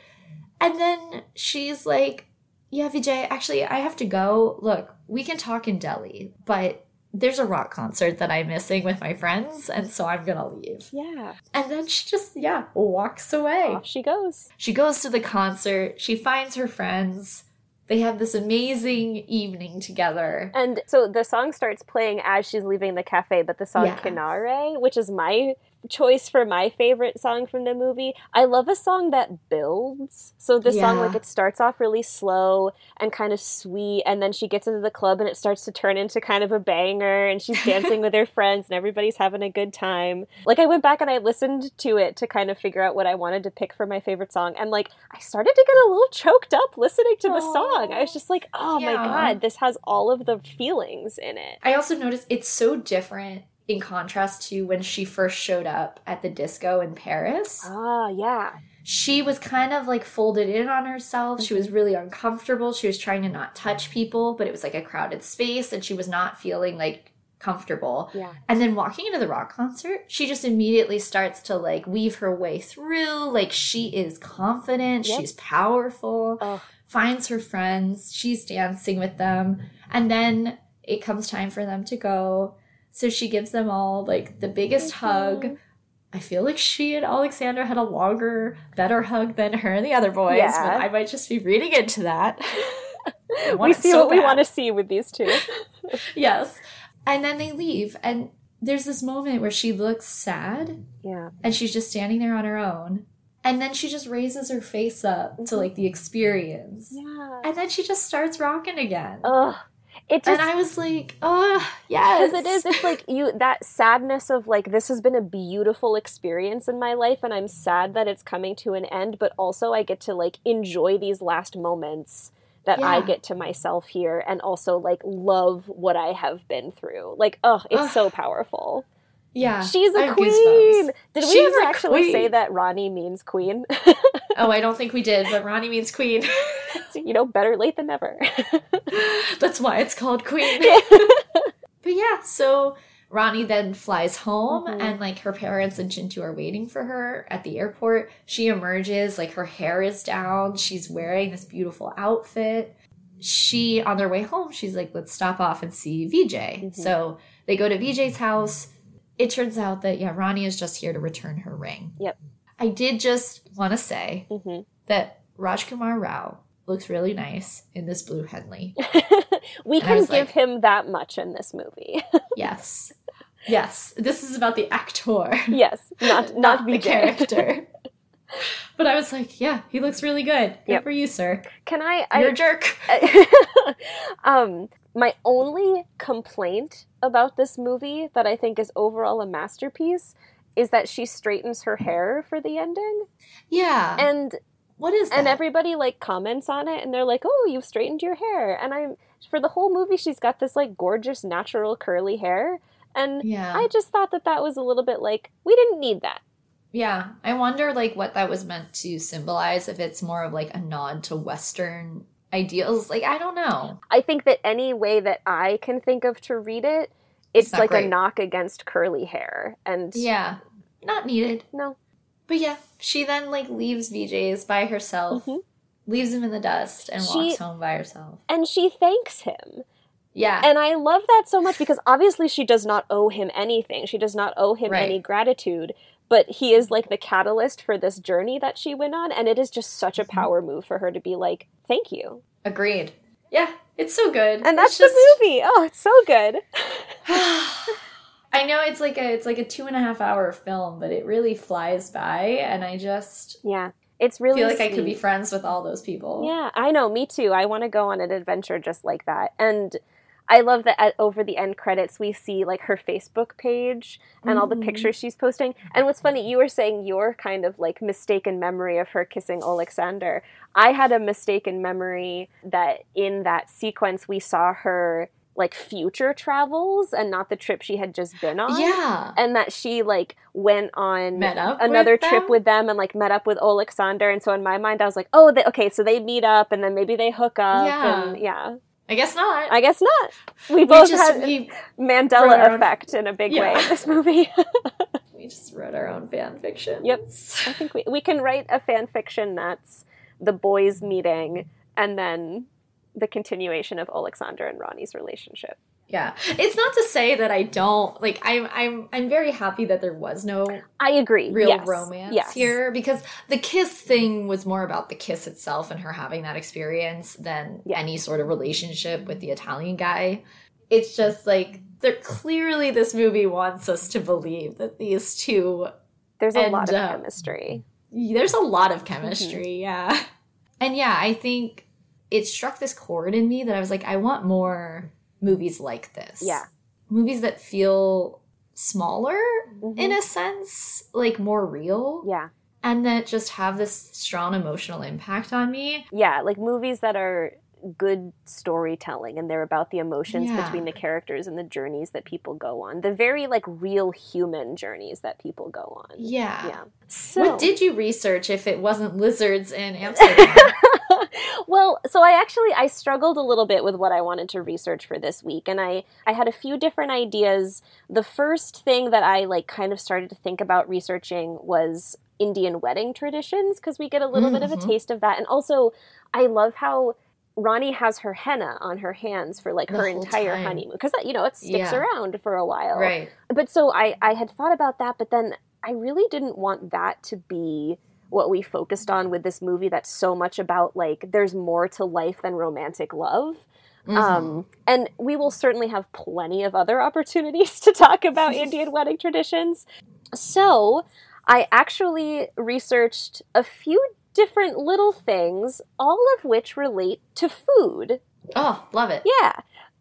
And then she's like, yeah, Vijay, actually, I have to go. Look, we can talk in Delhi, but there's a rock concert that I'm missing with my friends, and so I'm going to leave. Yeah. And then she just, walks away. Off she goes. She goes to the concert. She finds her friends. They have this amazing evening together. And so the song starts playing as she's leaving the cafe, but the song Kinare, which is my choice for my favorite song from the movie. I love a song that builds. So this song, like, it starts off really slow and kind of sweet, and then she gets into the club and it starts to turn into kind of a banger, and she's dancing with her friends and everybody's having a good time. Like, I went back and I listened to it to kind of figure out what I wanted to pick for my favorite song, and, like, I started to get a little choked up listening to the song. I was just like, oh my God, this has all of the feelings in it. I also noticed it's so different in contrast to when she first showed up at the disco in Paris. Ah, yeah. She was kind of, like, folded in on herself. She was really uncomfortable. She was trying to not touch people, but it was, like, a crowded space, and she was not feeling, like, comfortable. Yeah. And then walking into the rock concert, she just immediately starts to, like, weave her way through. Like, she is confident. Yep. She's powerful. Oh. Finds her friends. She's dancing with them. And then it comes time for them to go. So she gives them all, like, the biggest hug. I feel like she and Alexander had a longer, better hug than her and the other boys. Yeah. But I might just be reading into that. We see so what we want to see with these two. Yes. And then they leave. And there's this moment where she looks sad. Yeah. And she's just standing there on her own. And then she just raises her face up to, like, the experience. Yeah. And then she just starts rocking again. Ugh. It just, and I was like, oh, yes. Because it is. It's like you, that sadness of, like, this has been a beautiful experience in my life, and I'm sad that it's coming to an end, but also I get to, like, enjoy these last moments that I get to myself here, and also, like, love what I have been through. Like, oh, it's so powerful. Yeah. She's a queen. Did we ever actually say that Rani means queen? Oh, I don't think we did, but Rani means queen. You know, better late than never. That's why it's called Queen. But yeah, so Rani then flies home, and, like, her parents and Chintu are waiting for her at the airport. She emerges, like, her hair is down. She's wearing this beautiful outfit. She, on their way home, she's like, let's stop off and see Vijay. So they go to Vijay's house. It turns out that, yeah, Rani is just here to return her ring. Yep. I did just want to say that Rajkummar Rao looks really nice in this blue Henley. We can give him that much in this movie. Yes. Yes. This is about the actor. Yes. Not the character. But I was like, yeah, he looks really good. Good for you, sir. Can I... You're a jerk. My only complaint about this movie that I think is overall a masterpiece is that she straightens her hair for the ending. Yeah. And... what is that? And everybody, like, comments on it, and they're like, oh, you've straightened your hair. And for the whole movie, she's got this, like, gorgeous, natural, curly hair. And I just thought that was a little bit like, we didn't need that. Yeah. I wonder, like, what that was meant to symbolize, if it's more of, like, a nod to Western ideals. Like, I don't know. I think that any way that I can think of to read it, it's like great. A knock against curly hair. And yeah. Not needed. No. But yeah, she then, like, leaves Vijay's by herself, leaves him in the dust, and walks home by herself. And she thanks him. Yeah. And I love that so much, because obviously she does not owe him anything. She does not owe him any gratitude. But he is, like, the catalyst for this journey that she went on. And it is just such a power move for her to be like, thank you. Agreed. Yeah, it's so good. And that's just... the movie. Oh, it's so good. I know it's like a 2.5-hour film, but it really flies by, and I just it's really feel like sweet. I could be friends with all those people. Yeah, I know, me too. I want to go on an adventure just like that. And I love that over the end credits we see, like, her Facebook page and all the pictures she's posting. And what's funny, you were saying your kind of, like, mistaken memory of her kissing Alexander. I had a mistaken memory that in that sequence we saw her, like, future travels and not the trip she had just been on. Yeah. And that she, like, went on another trip with them and, like, met up with Alexander. And so in my mind I was like, oh, okay, so they meet up and then maybe they hook up. Yeah. And, yeah. I guess not. We both had Mandela effect in a big way in this movie. We just wrote our own fan fiction. Yep. I think we can write a fan fiction that's the boys meeting and then... the continuation of Alexander and Rani's relationship. Yeah. It's not to say that I don't, like, I'm very happy that there was no real romance here, because the kiss thing was more about the kiss itself and her having that experience than any sort of relationship with the Italian guy. It's just like they're clearly, this movie wants us to believe that these two There's a lot of chemistry. There's a lot of chemistry, yeah. And yeah, I think it struck this chord in me that I was like, I want more movies like this. Yeah. Movies that feel smaller, in a sense, like more real. Yeah. And that just have this strong emotional impact on me. Yeah, like movies that are good storytelling and they're about the emotions between the characters and the journeys that people go on. The very like real human journeys that people go on. Yeah. Yeah. So, what did you research if it wasn't lizards in Amsterdam? Well, so I struggled a little bit with what I wanted to research for this week, and I had a few different ideas. The first thing that I like kind of started to think about researching was Indian wedding traditions, because we get a little bit of a taste of that. And also I love how Rani has her henna on her hands for like her entire honeymoon, because you know it sticks around for a while. Right. But so I had thought about that, but then I really didn't want that to be what we focused on with this movie. That's so much about like there's more to life than romantic love. And we will certainly have plenty of other opportunities to talk about Indian wedding traditions. So I actually researched a few different little things, all of which relate to food. Oh, love it. Yeah.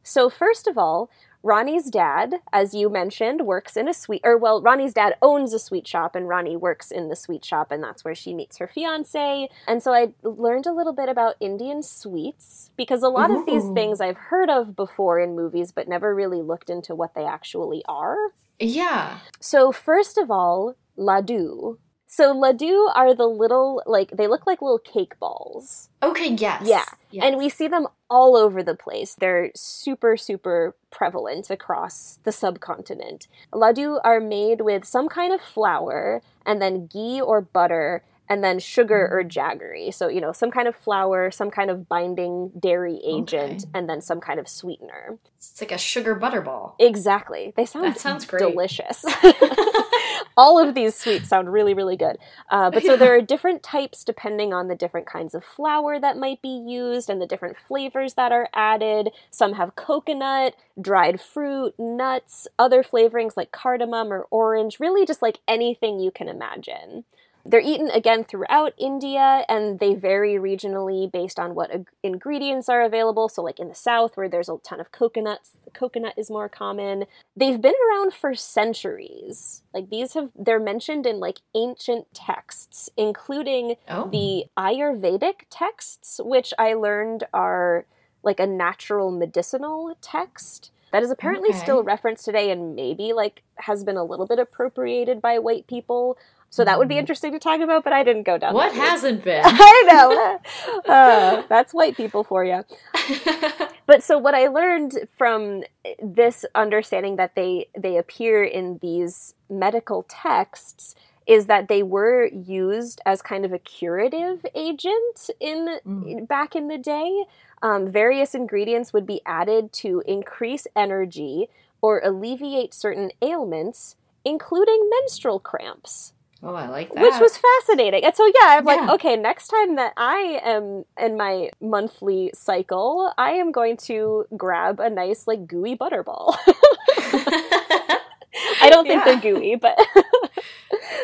So first of all, Rani's dad, as you mentioned, Rani's dad owns a sweet shop and Rani works in the sweet shop, and that's where she meets her fiancé. And so I learned a little bit about Indian sweets, because a lot of these things I've heard of before in movies but never really looked into what they actually are. Yeah. So first of all, laddu. So laddu are the little, like, they look like little cake balls. Okay, yes. Yeah. Yes. And we see them all over the place. They're super, super prevalent across the subcontinent. Laddu are made with some kind of flour, and then ghee or butter, and then sugar or jaggery. So, you know, some kind of flour, some kind of binding dairy agent, and then some kind of sweetener. It's like a sugar butter ball. Exactly. That sounds great. Delicious. All of these sweets sound really, really good. So there are different types depending on the different kinds of flour that might be used and the different flavors that are added. Some have coconut, dried fruit, nuts, other flavorings like cardamom or orange, really just like anything you can imagine. They're eaten, again, throughout India, and they vary regionally based on what ingredients are available. So, like, in the south, where there's a ton of coconuts, coconut is more common. They've been around for centuries. Like, they're mentioned in, like, ancient texts, including the Ayurvedic texts, which I learned are, like, a natural medicinal text. That is apparently still referenced today and maybe, like, has been a little bit appropriated by white people. So that would be interesting to talk about, but I didn't go down that route. What hasn't been? I know. That's white people for you. But so what I learned from this understanding that they appear in these medical texts is that they were used as kind of a curative agent back in the day. Various ingredients would be added to increase energy or alleviate certain ailments, including menstrual cramps. Oh, I like that. Which was fascinating. And so, like, okay, next time that I am in my monthly cycle, I am going to grab a nice, like, gooey butterball. I don't think they're gooey, but...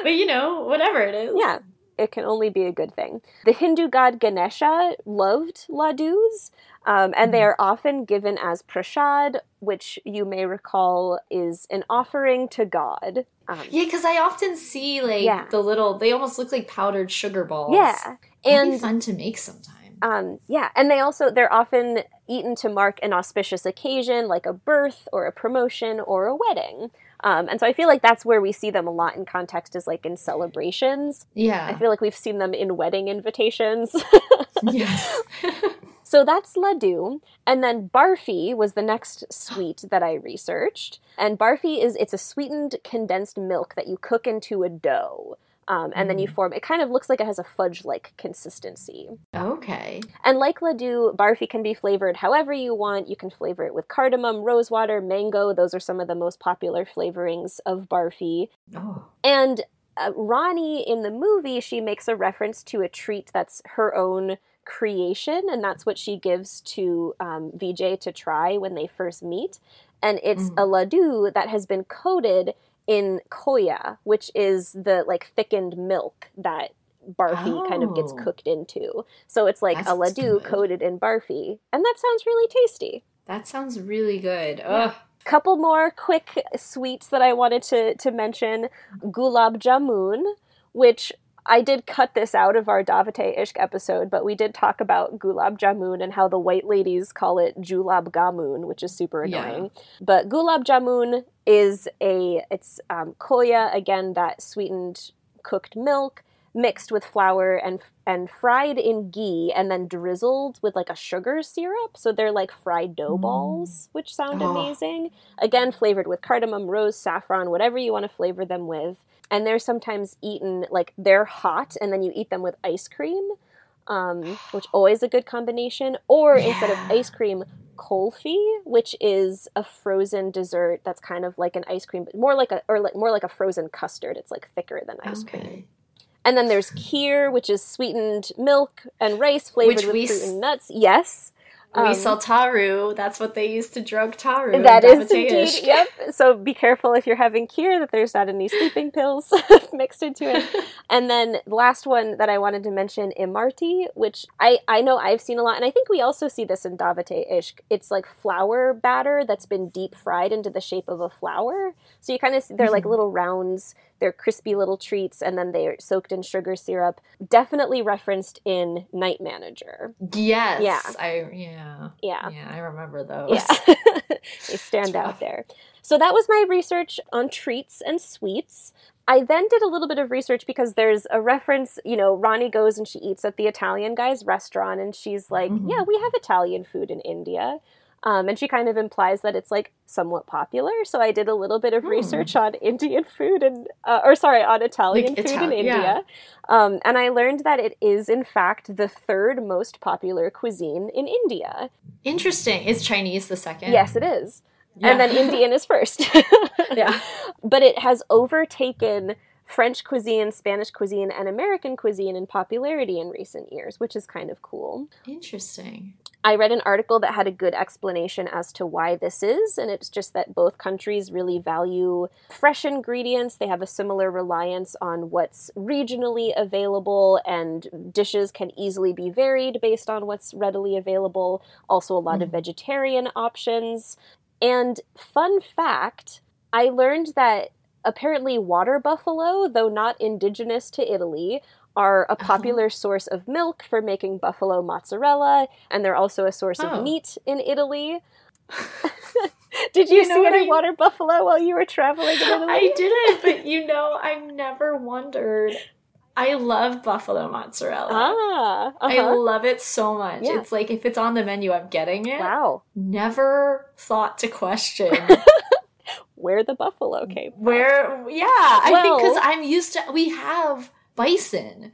but, you know, whatever it is. Yeah, it can only be a good thing. The Hindu god Ganesha loved laddus, and they are often given as prasad, which you may recall is an offering to God. Because I often see, like, the little... They almost look like powdered sugar balls. Yeah. That'd be fun to make sometimes. And they're often eaten to mark an auspicious occasion, like a birth or a promotion or a wedding. And so I feel like that's where we see them a lot in context is, like, in celebrations. Yeah. I feel like we've seen them in wedding invitations. Yes. So that's laddu. And then barfi was the next sweet that I researched. And barfi it's a sweetened condensed milk that you cook into a dough. And then you form, it kind of looks like it has a fudge-like consistency. Okay. And like laddu, barfi can be flavored however you want. You can flavor it with cardamom, rosewater, mango. Those are some of the most popular flavorings of barfi. Oh. And Rani in the movie, she makes a reference to a treat that's her own creation, and that's what she gives to Vijay to try when they first meet. And it's a laddu that has been coated in khoya, which is the like thickened milk that barfi kind of gets cooked into. So it's like a laddu coated in barfi. And that sounds really tasty. That sounds really good. Ugh. Couple more quick sweets that I wanted to mention. Gulab jamun, which I did cut this out of our Davete Ishq episode, but we did talk about gulab jamun and how the white ladies call it julab gamun, which is super annoying. Yeah. But gulab jamun is it's khoya, again, that sweetened cooked milk mixed with flour and fried in ghee and then drizzled with like a sugar syrup. So they're like fried dough balls, which sound amazing. Again, flavored with cardamom, rose, saffron, whatever you want to flavor them with. And they're sometimes eaten, like, they're hot, and then you eat them with ice cream, which always a good combination. Or instead of ice cream, kulfi, which is a frozen dessert that's kind of like an ice cream, but more like a frozen custard. It's, like, thicker than ice cream. And then there's kheer, which is sweetened milk and rice flavored with fruit and nuts. Yes. We sell taru. That's what they used to drug taru. That is indeed, yep. So be careful if you're having kheer that there's not any sleeping pills mixed into it. And then the last one that I wanted to mention, imarti, which I know I've seen a lot. And I think we also see this in Davete Ishq. It's like flour batter that's been deep fried into the shape of a flower. So you kind of see they're like little rounds. They're crispy little treats, and then they're soaked in sugar syrup. Definitely referenced in Night Manager. Yes. Yeah. Yeah, I remember those. Yeah. They stand out there. So that was my research on treats and sweets. I then did a little bit of research because there's a reference, you know, Rani goes and she eats at the Italian guy's restaurant, and she's like, yeah, we have Italian food in India. And she kind of implies that it's, like, somewhat popular. So I did a little bit of research on Indian food and, on Italian food in India. Yeah. And I learned that it is, in fact, the third most popular cuisine in India. Interesting. Is Chinese the second? Yes, it is. Yeah. And then Indian is first. Yeah. But it has overtaken French cuisine, Spanish cuisine, and American cuisine in popularity in recent years, which is kind of cool. Interesting. I read an article that had a good explanation as to why this is, and it's just that both countries really value fresh ingredients. They have a similar reliance on what's regionally available, and dishes can easily be varied based on what's readily available. Also, a lot of vegetarian options. And fun fact, I learned that apparently water buffalo, though not indigenous to Italy, are a popular source of milk for making buffalo mozzarella, and they're also a source of meat in Italy. Did you see any water buffalo while you were traveling in Italy? I didn't, but I've never wondered. I love buffalo mozzarella. I love it so much. Yeah. It's like, if it's on the menu, I'm getting it. Wow. Never thought to question where the buffalo came from. I think because I'm used to, we have bison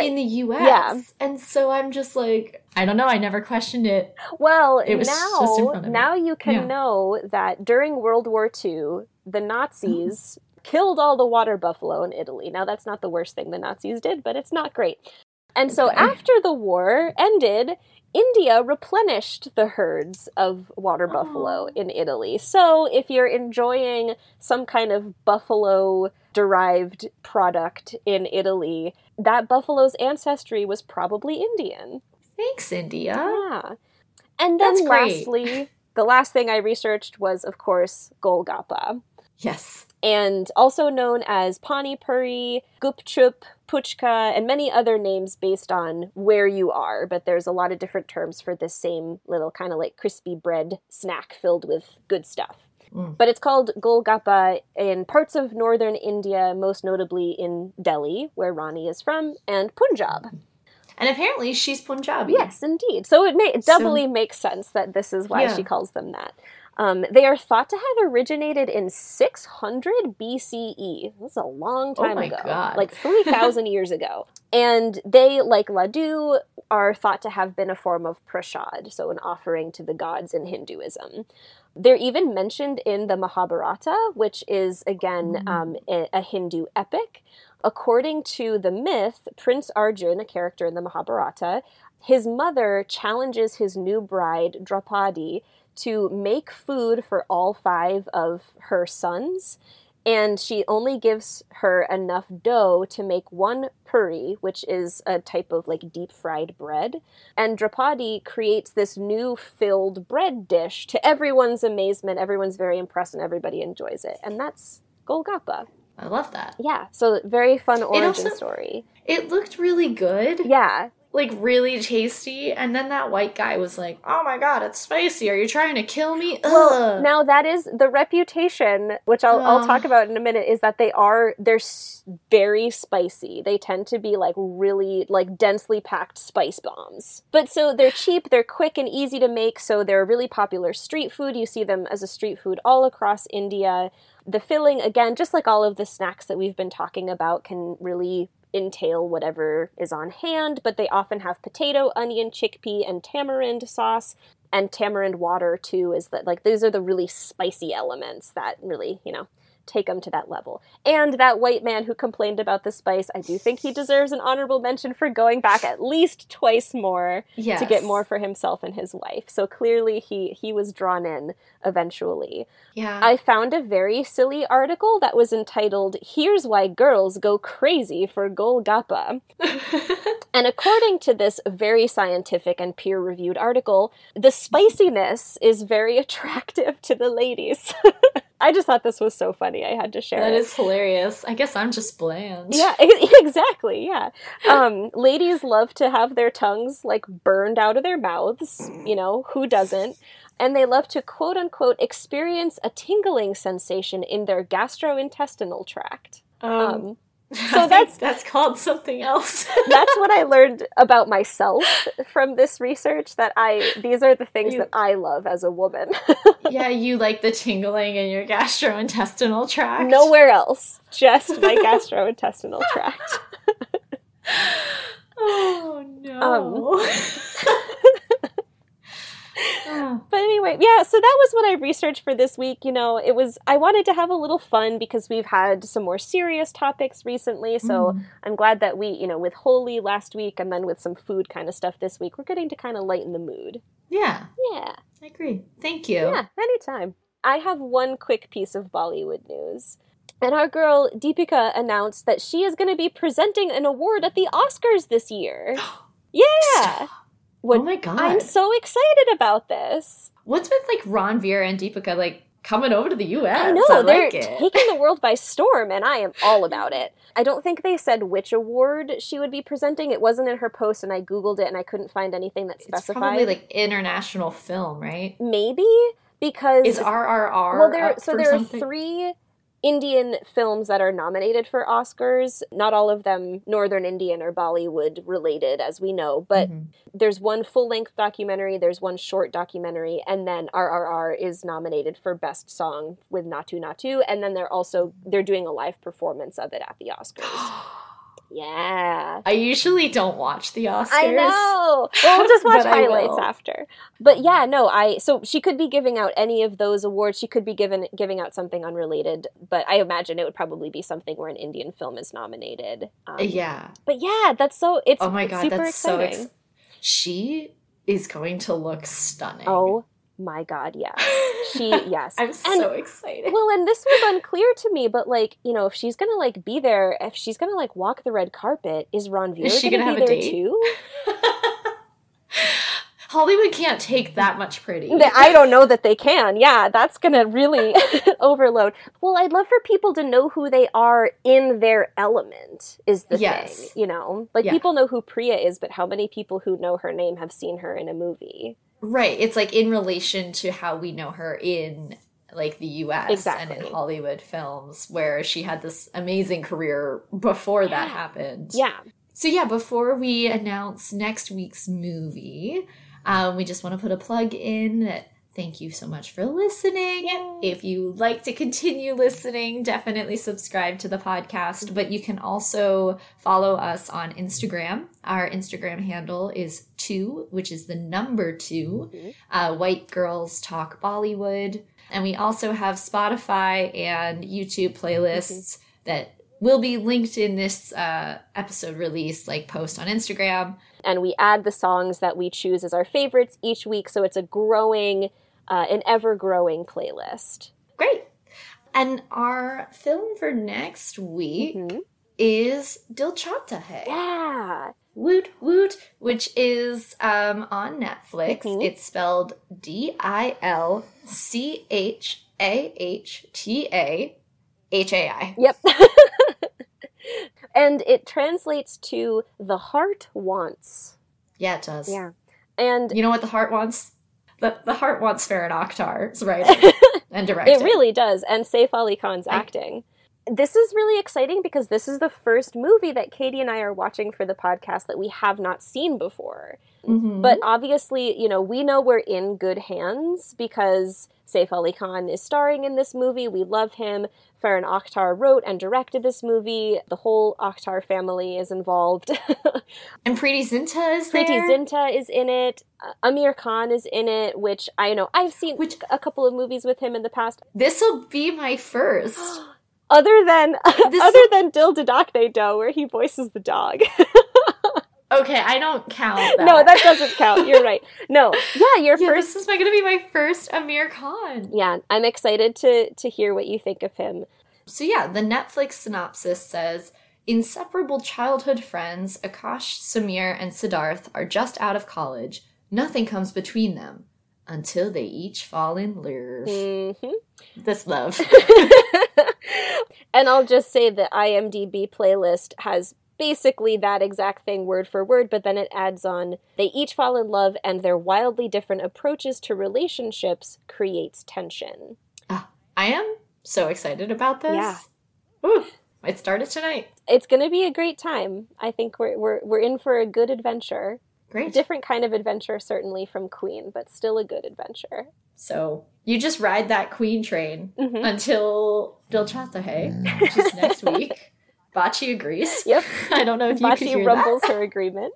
in the U.S. Yeah. And so I'm just like, I don't know. I never questioned it. Well, it was just in front of now me. You can know that during World War II, the Nazis killed all the water buffalo in Italy. Now, that's not the worst thing the Nazis did, but it's not great. And so after the war ended, India replenished the herds of water buffalo in Italy. So if you're enjoying some kind of buffalo-derived product in Italy, that buffalo's ancestry was probably Indian. Thanks, India. Yeah. And then lastly, the last thing I researched was, of course, Golgappa. Yes. And also known as Pani Puri, Gupchup, Puchka, and many other names based on where you are. But there's a lot of different terms for this same little kind of like crispy bread snack filled with good stuff. But it's called Golgappa in parts of northern India, most notably in Delhi, where Rani is from, and Punjab. And apparently she's Punjabi. Yes, indeed. So it doubly makes sense that this is why she calls them that. They are thought to have originated in 600 BCE. That's a long time ago. God. Like 3,000 years ago. And they, like laddu, are thought to have been a form of prashad, so an offering to the gods in Hinduism. They're even mentioned in the Mahabharata, which is, again, a Hindu epic. According to the myth, Prince Arjun, a character in the Mahabharata, His mother challenges his new bride, Draupadi, to make food for all 5 of her sons, and she only gives her enough dough to make 1 puri, which is a type of like deep fried bread. And Draupadi creates this new filled bread dish to everyone's amazement. Everyone's very impressed and everybody enjoys it. And that's Golgappa. I love that. Yeah. So very fun origin story. It looked really good. Yeah. Like really tasty, and then that white guy was like, "Oh my god, it's spicy! Are you trying to kill me?" Ugh. Well, now that is the reputation, which I'll talk about in a minute, is that they're very spicy. They tend to be like really like densely packed spice bombs. But so they're cheap, they're quick and easy to make, so they're a really popular street food. You see them as a street food all across India. The filling, again, just like all of the snacks that we've been talking about, can really entail whatever is on hand, but they often have potato, onion, chickpea, and tamarind sauce, and tamarind water too. Is that like those are the really spicy elements that really, you know, take them to that level. And that white man who complained about the spice, I do think he deserves an honorable mention for going back at least twice more to get more for himself and his wife. So clearly he was drawn in eventually. Yeah. I found a very silly article that was entitled, "Here's Why Girls Go Crazy for Golgappa." And according to this very scientific and peer-reviewed article, the spiciness is very attractive to the ladies. I just thought this was so funny. I had to share it. That is hilarious. I guess I'm just bland. Yeah, exactly. Yeah. Ladies love to have their tongues like burned out of their mouths. You know, who doesn't? And they love to, quote unquote, experience a tingling sensation in their gastrointestinal tract. So that's called something else. That's what I learned about myself from this research, that these are the things that I love as a woman. Yeah, you like the tingling in your gastrointestinal tract. Nowhere else. Just my gastrointestinal tract. Oh, no. But anyway, yeah, so that was what I researched for this week. You know, I wanted to have a little fun because we've had some more serious topics recently. So I'm glad that we, you know, with Holi last week and then with some food kind of stuff this week, we're getting to kind of lighten the mood. Yeah. Yeah. I agree. Thank you. Yeah, anytime. I have one quick piece of Bollywood news. And our girl Deepika announced that she is going to be presenting an award at the Oscars this year. Yeah. Oh my god. I'm so excited about this. What's with like Ranveer and Deepika like coming over to the US? I know, they're taking the world by storm and I am all about it. I don't think they said which award she would be presenting. It wasn't in her post and I Googled it and I couldn't find anything that specified. It's probably like international film, right? Maybe because... Is RRR there are 3 Indian films that are nominated for Oscars, not all of them Northern Indian or Bollywood related, as we know, but there's one full-length documentary, there's one short documentary, and then RRR is nominated for Best Song with Naatu Naatu, and then they're doing a live performance of it at the Oscars. Yeah. I usually don't watch the Oscars. I know. Well, we'll just watch highlights after. But yeah, no, so she could be giving out any of those awards. She could be giving out something unrelated, but I imagine it would probably be something where an Indian film is nominated. Yeah. But yeah, oh my God, super exciting. So she is going to look stunning. Oh my God, yeah. Yes. I'm so excited. Well, and this was unclear to me, but like, you know, if she's going to like be there, if she's going to like walk the red carpet, is Ranveer going to be there too? Hollywood can't take that much pretty. I don't know that they can. Yeah, that's going to really overload. Well, I'd love for people to know who they are in their element is the thing, you know? Like people know who Priya is, but how many people who know her name have seen her in a movie? Right. It's like in relation to how we know her in like the US and in Hollywood films, where she had this amazing career before that happened. Yeah. So yeah, before we announce next week's movie, we just want to put a plug in. Thank you so much for listening. Yay. If you like to continue listening, definitely subscribe to the podcast. But you can also follow us on Instagram. Our Instagram handle is 2, which is the number 2, White Girls Talk Bollywood. And we also have Spotify and YouTube playlists that will be linked in this episode release, like, post on Instagram. And we add the songs that we choose as our favorites each week. So it's a growing, an ever-growing playlist. Great. And our film for next week is Dil Chahta Hai. Yeah. Woot Woot, which is on Netflix. It's spelled Dilchahta Hai. Yep. And it translates to the heart wants. Yeah, it does. Yeah. And you know what the heart wants? The heart wants Farhan Akhtar's writing and directing. It really does. And Saif Ali Khan's acting. This is really exciting because this is the first movie that Katie and I are watching for the podcast that we have not seen before. Mm-hmm. But obviously, you know, we know we're in good hands because Saif Ali Khan is starring in this movie. We love him. Farhan Akhtar wrote and directed this movie. The whole Akhtar family is involved. And Preity Zinta is there. Preity Zinta is in it. Aamir Khan is in it, which I know I've seen a couple of movies with him in the past. This will be my first. Other than Dil Dadakne Do, where he voices the dog. Okay, I don't count that. No, that doesn't count. You're right. No. Yeah, first. This is going to be my first Aamir Khan. Yeah, I'm excited to hear what you think of him. So yeah, the Netflix synopsis says, inseparable childhood friends Akash, Samir, and Siddharth are just out of college. Nothing comes between them until they each fall in love. Mm-hmm. This love. And I'll just say the IMDb playlist has basically that exact thing word for word, but then it adds on, they each fall in love and their wildly different approaches to relationships creates tension. Oh, I am so excited about this. Yeah. Ooh, it started tonight. It's going to be a great time. I think we're in for a good adventure. Great. A different kind of adventure, certainly, from Queen, but still a good adventure. So you just ride that Queen train until Dil Chahta Hai, which is next week. Bachi agrees. Yep. I don't know if Bachi you could hear rumbles that. Her agreement.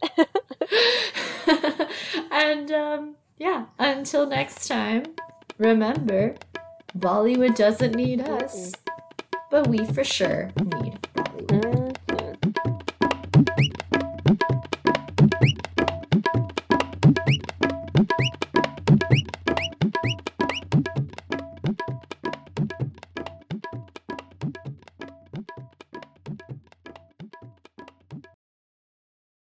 And yeah, until next time, remember, Bollywood doesn't need us, but we for sure need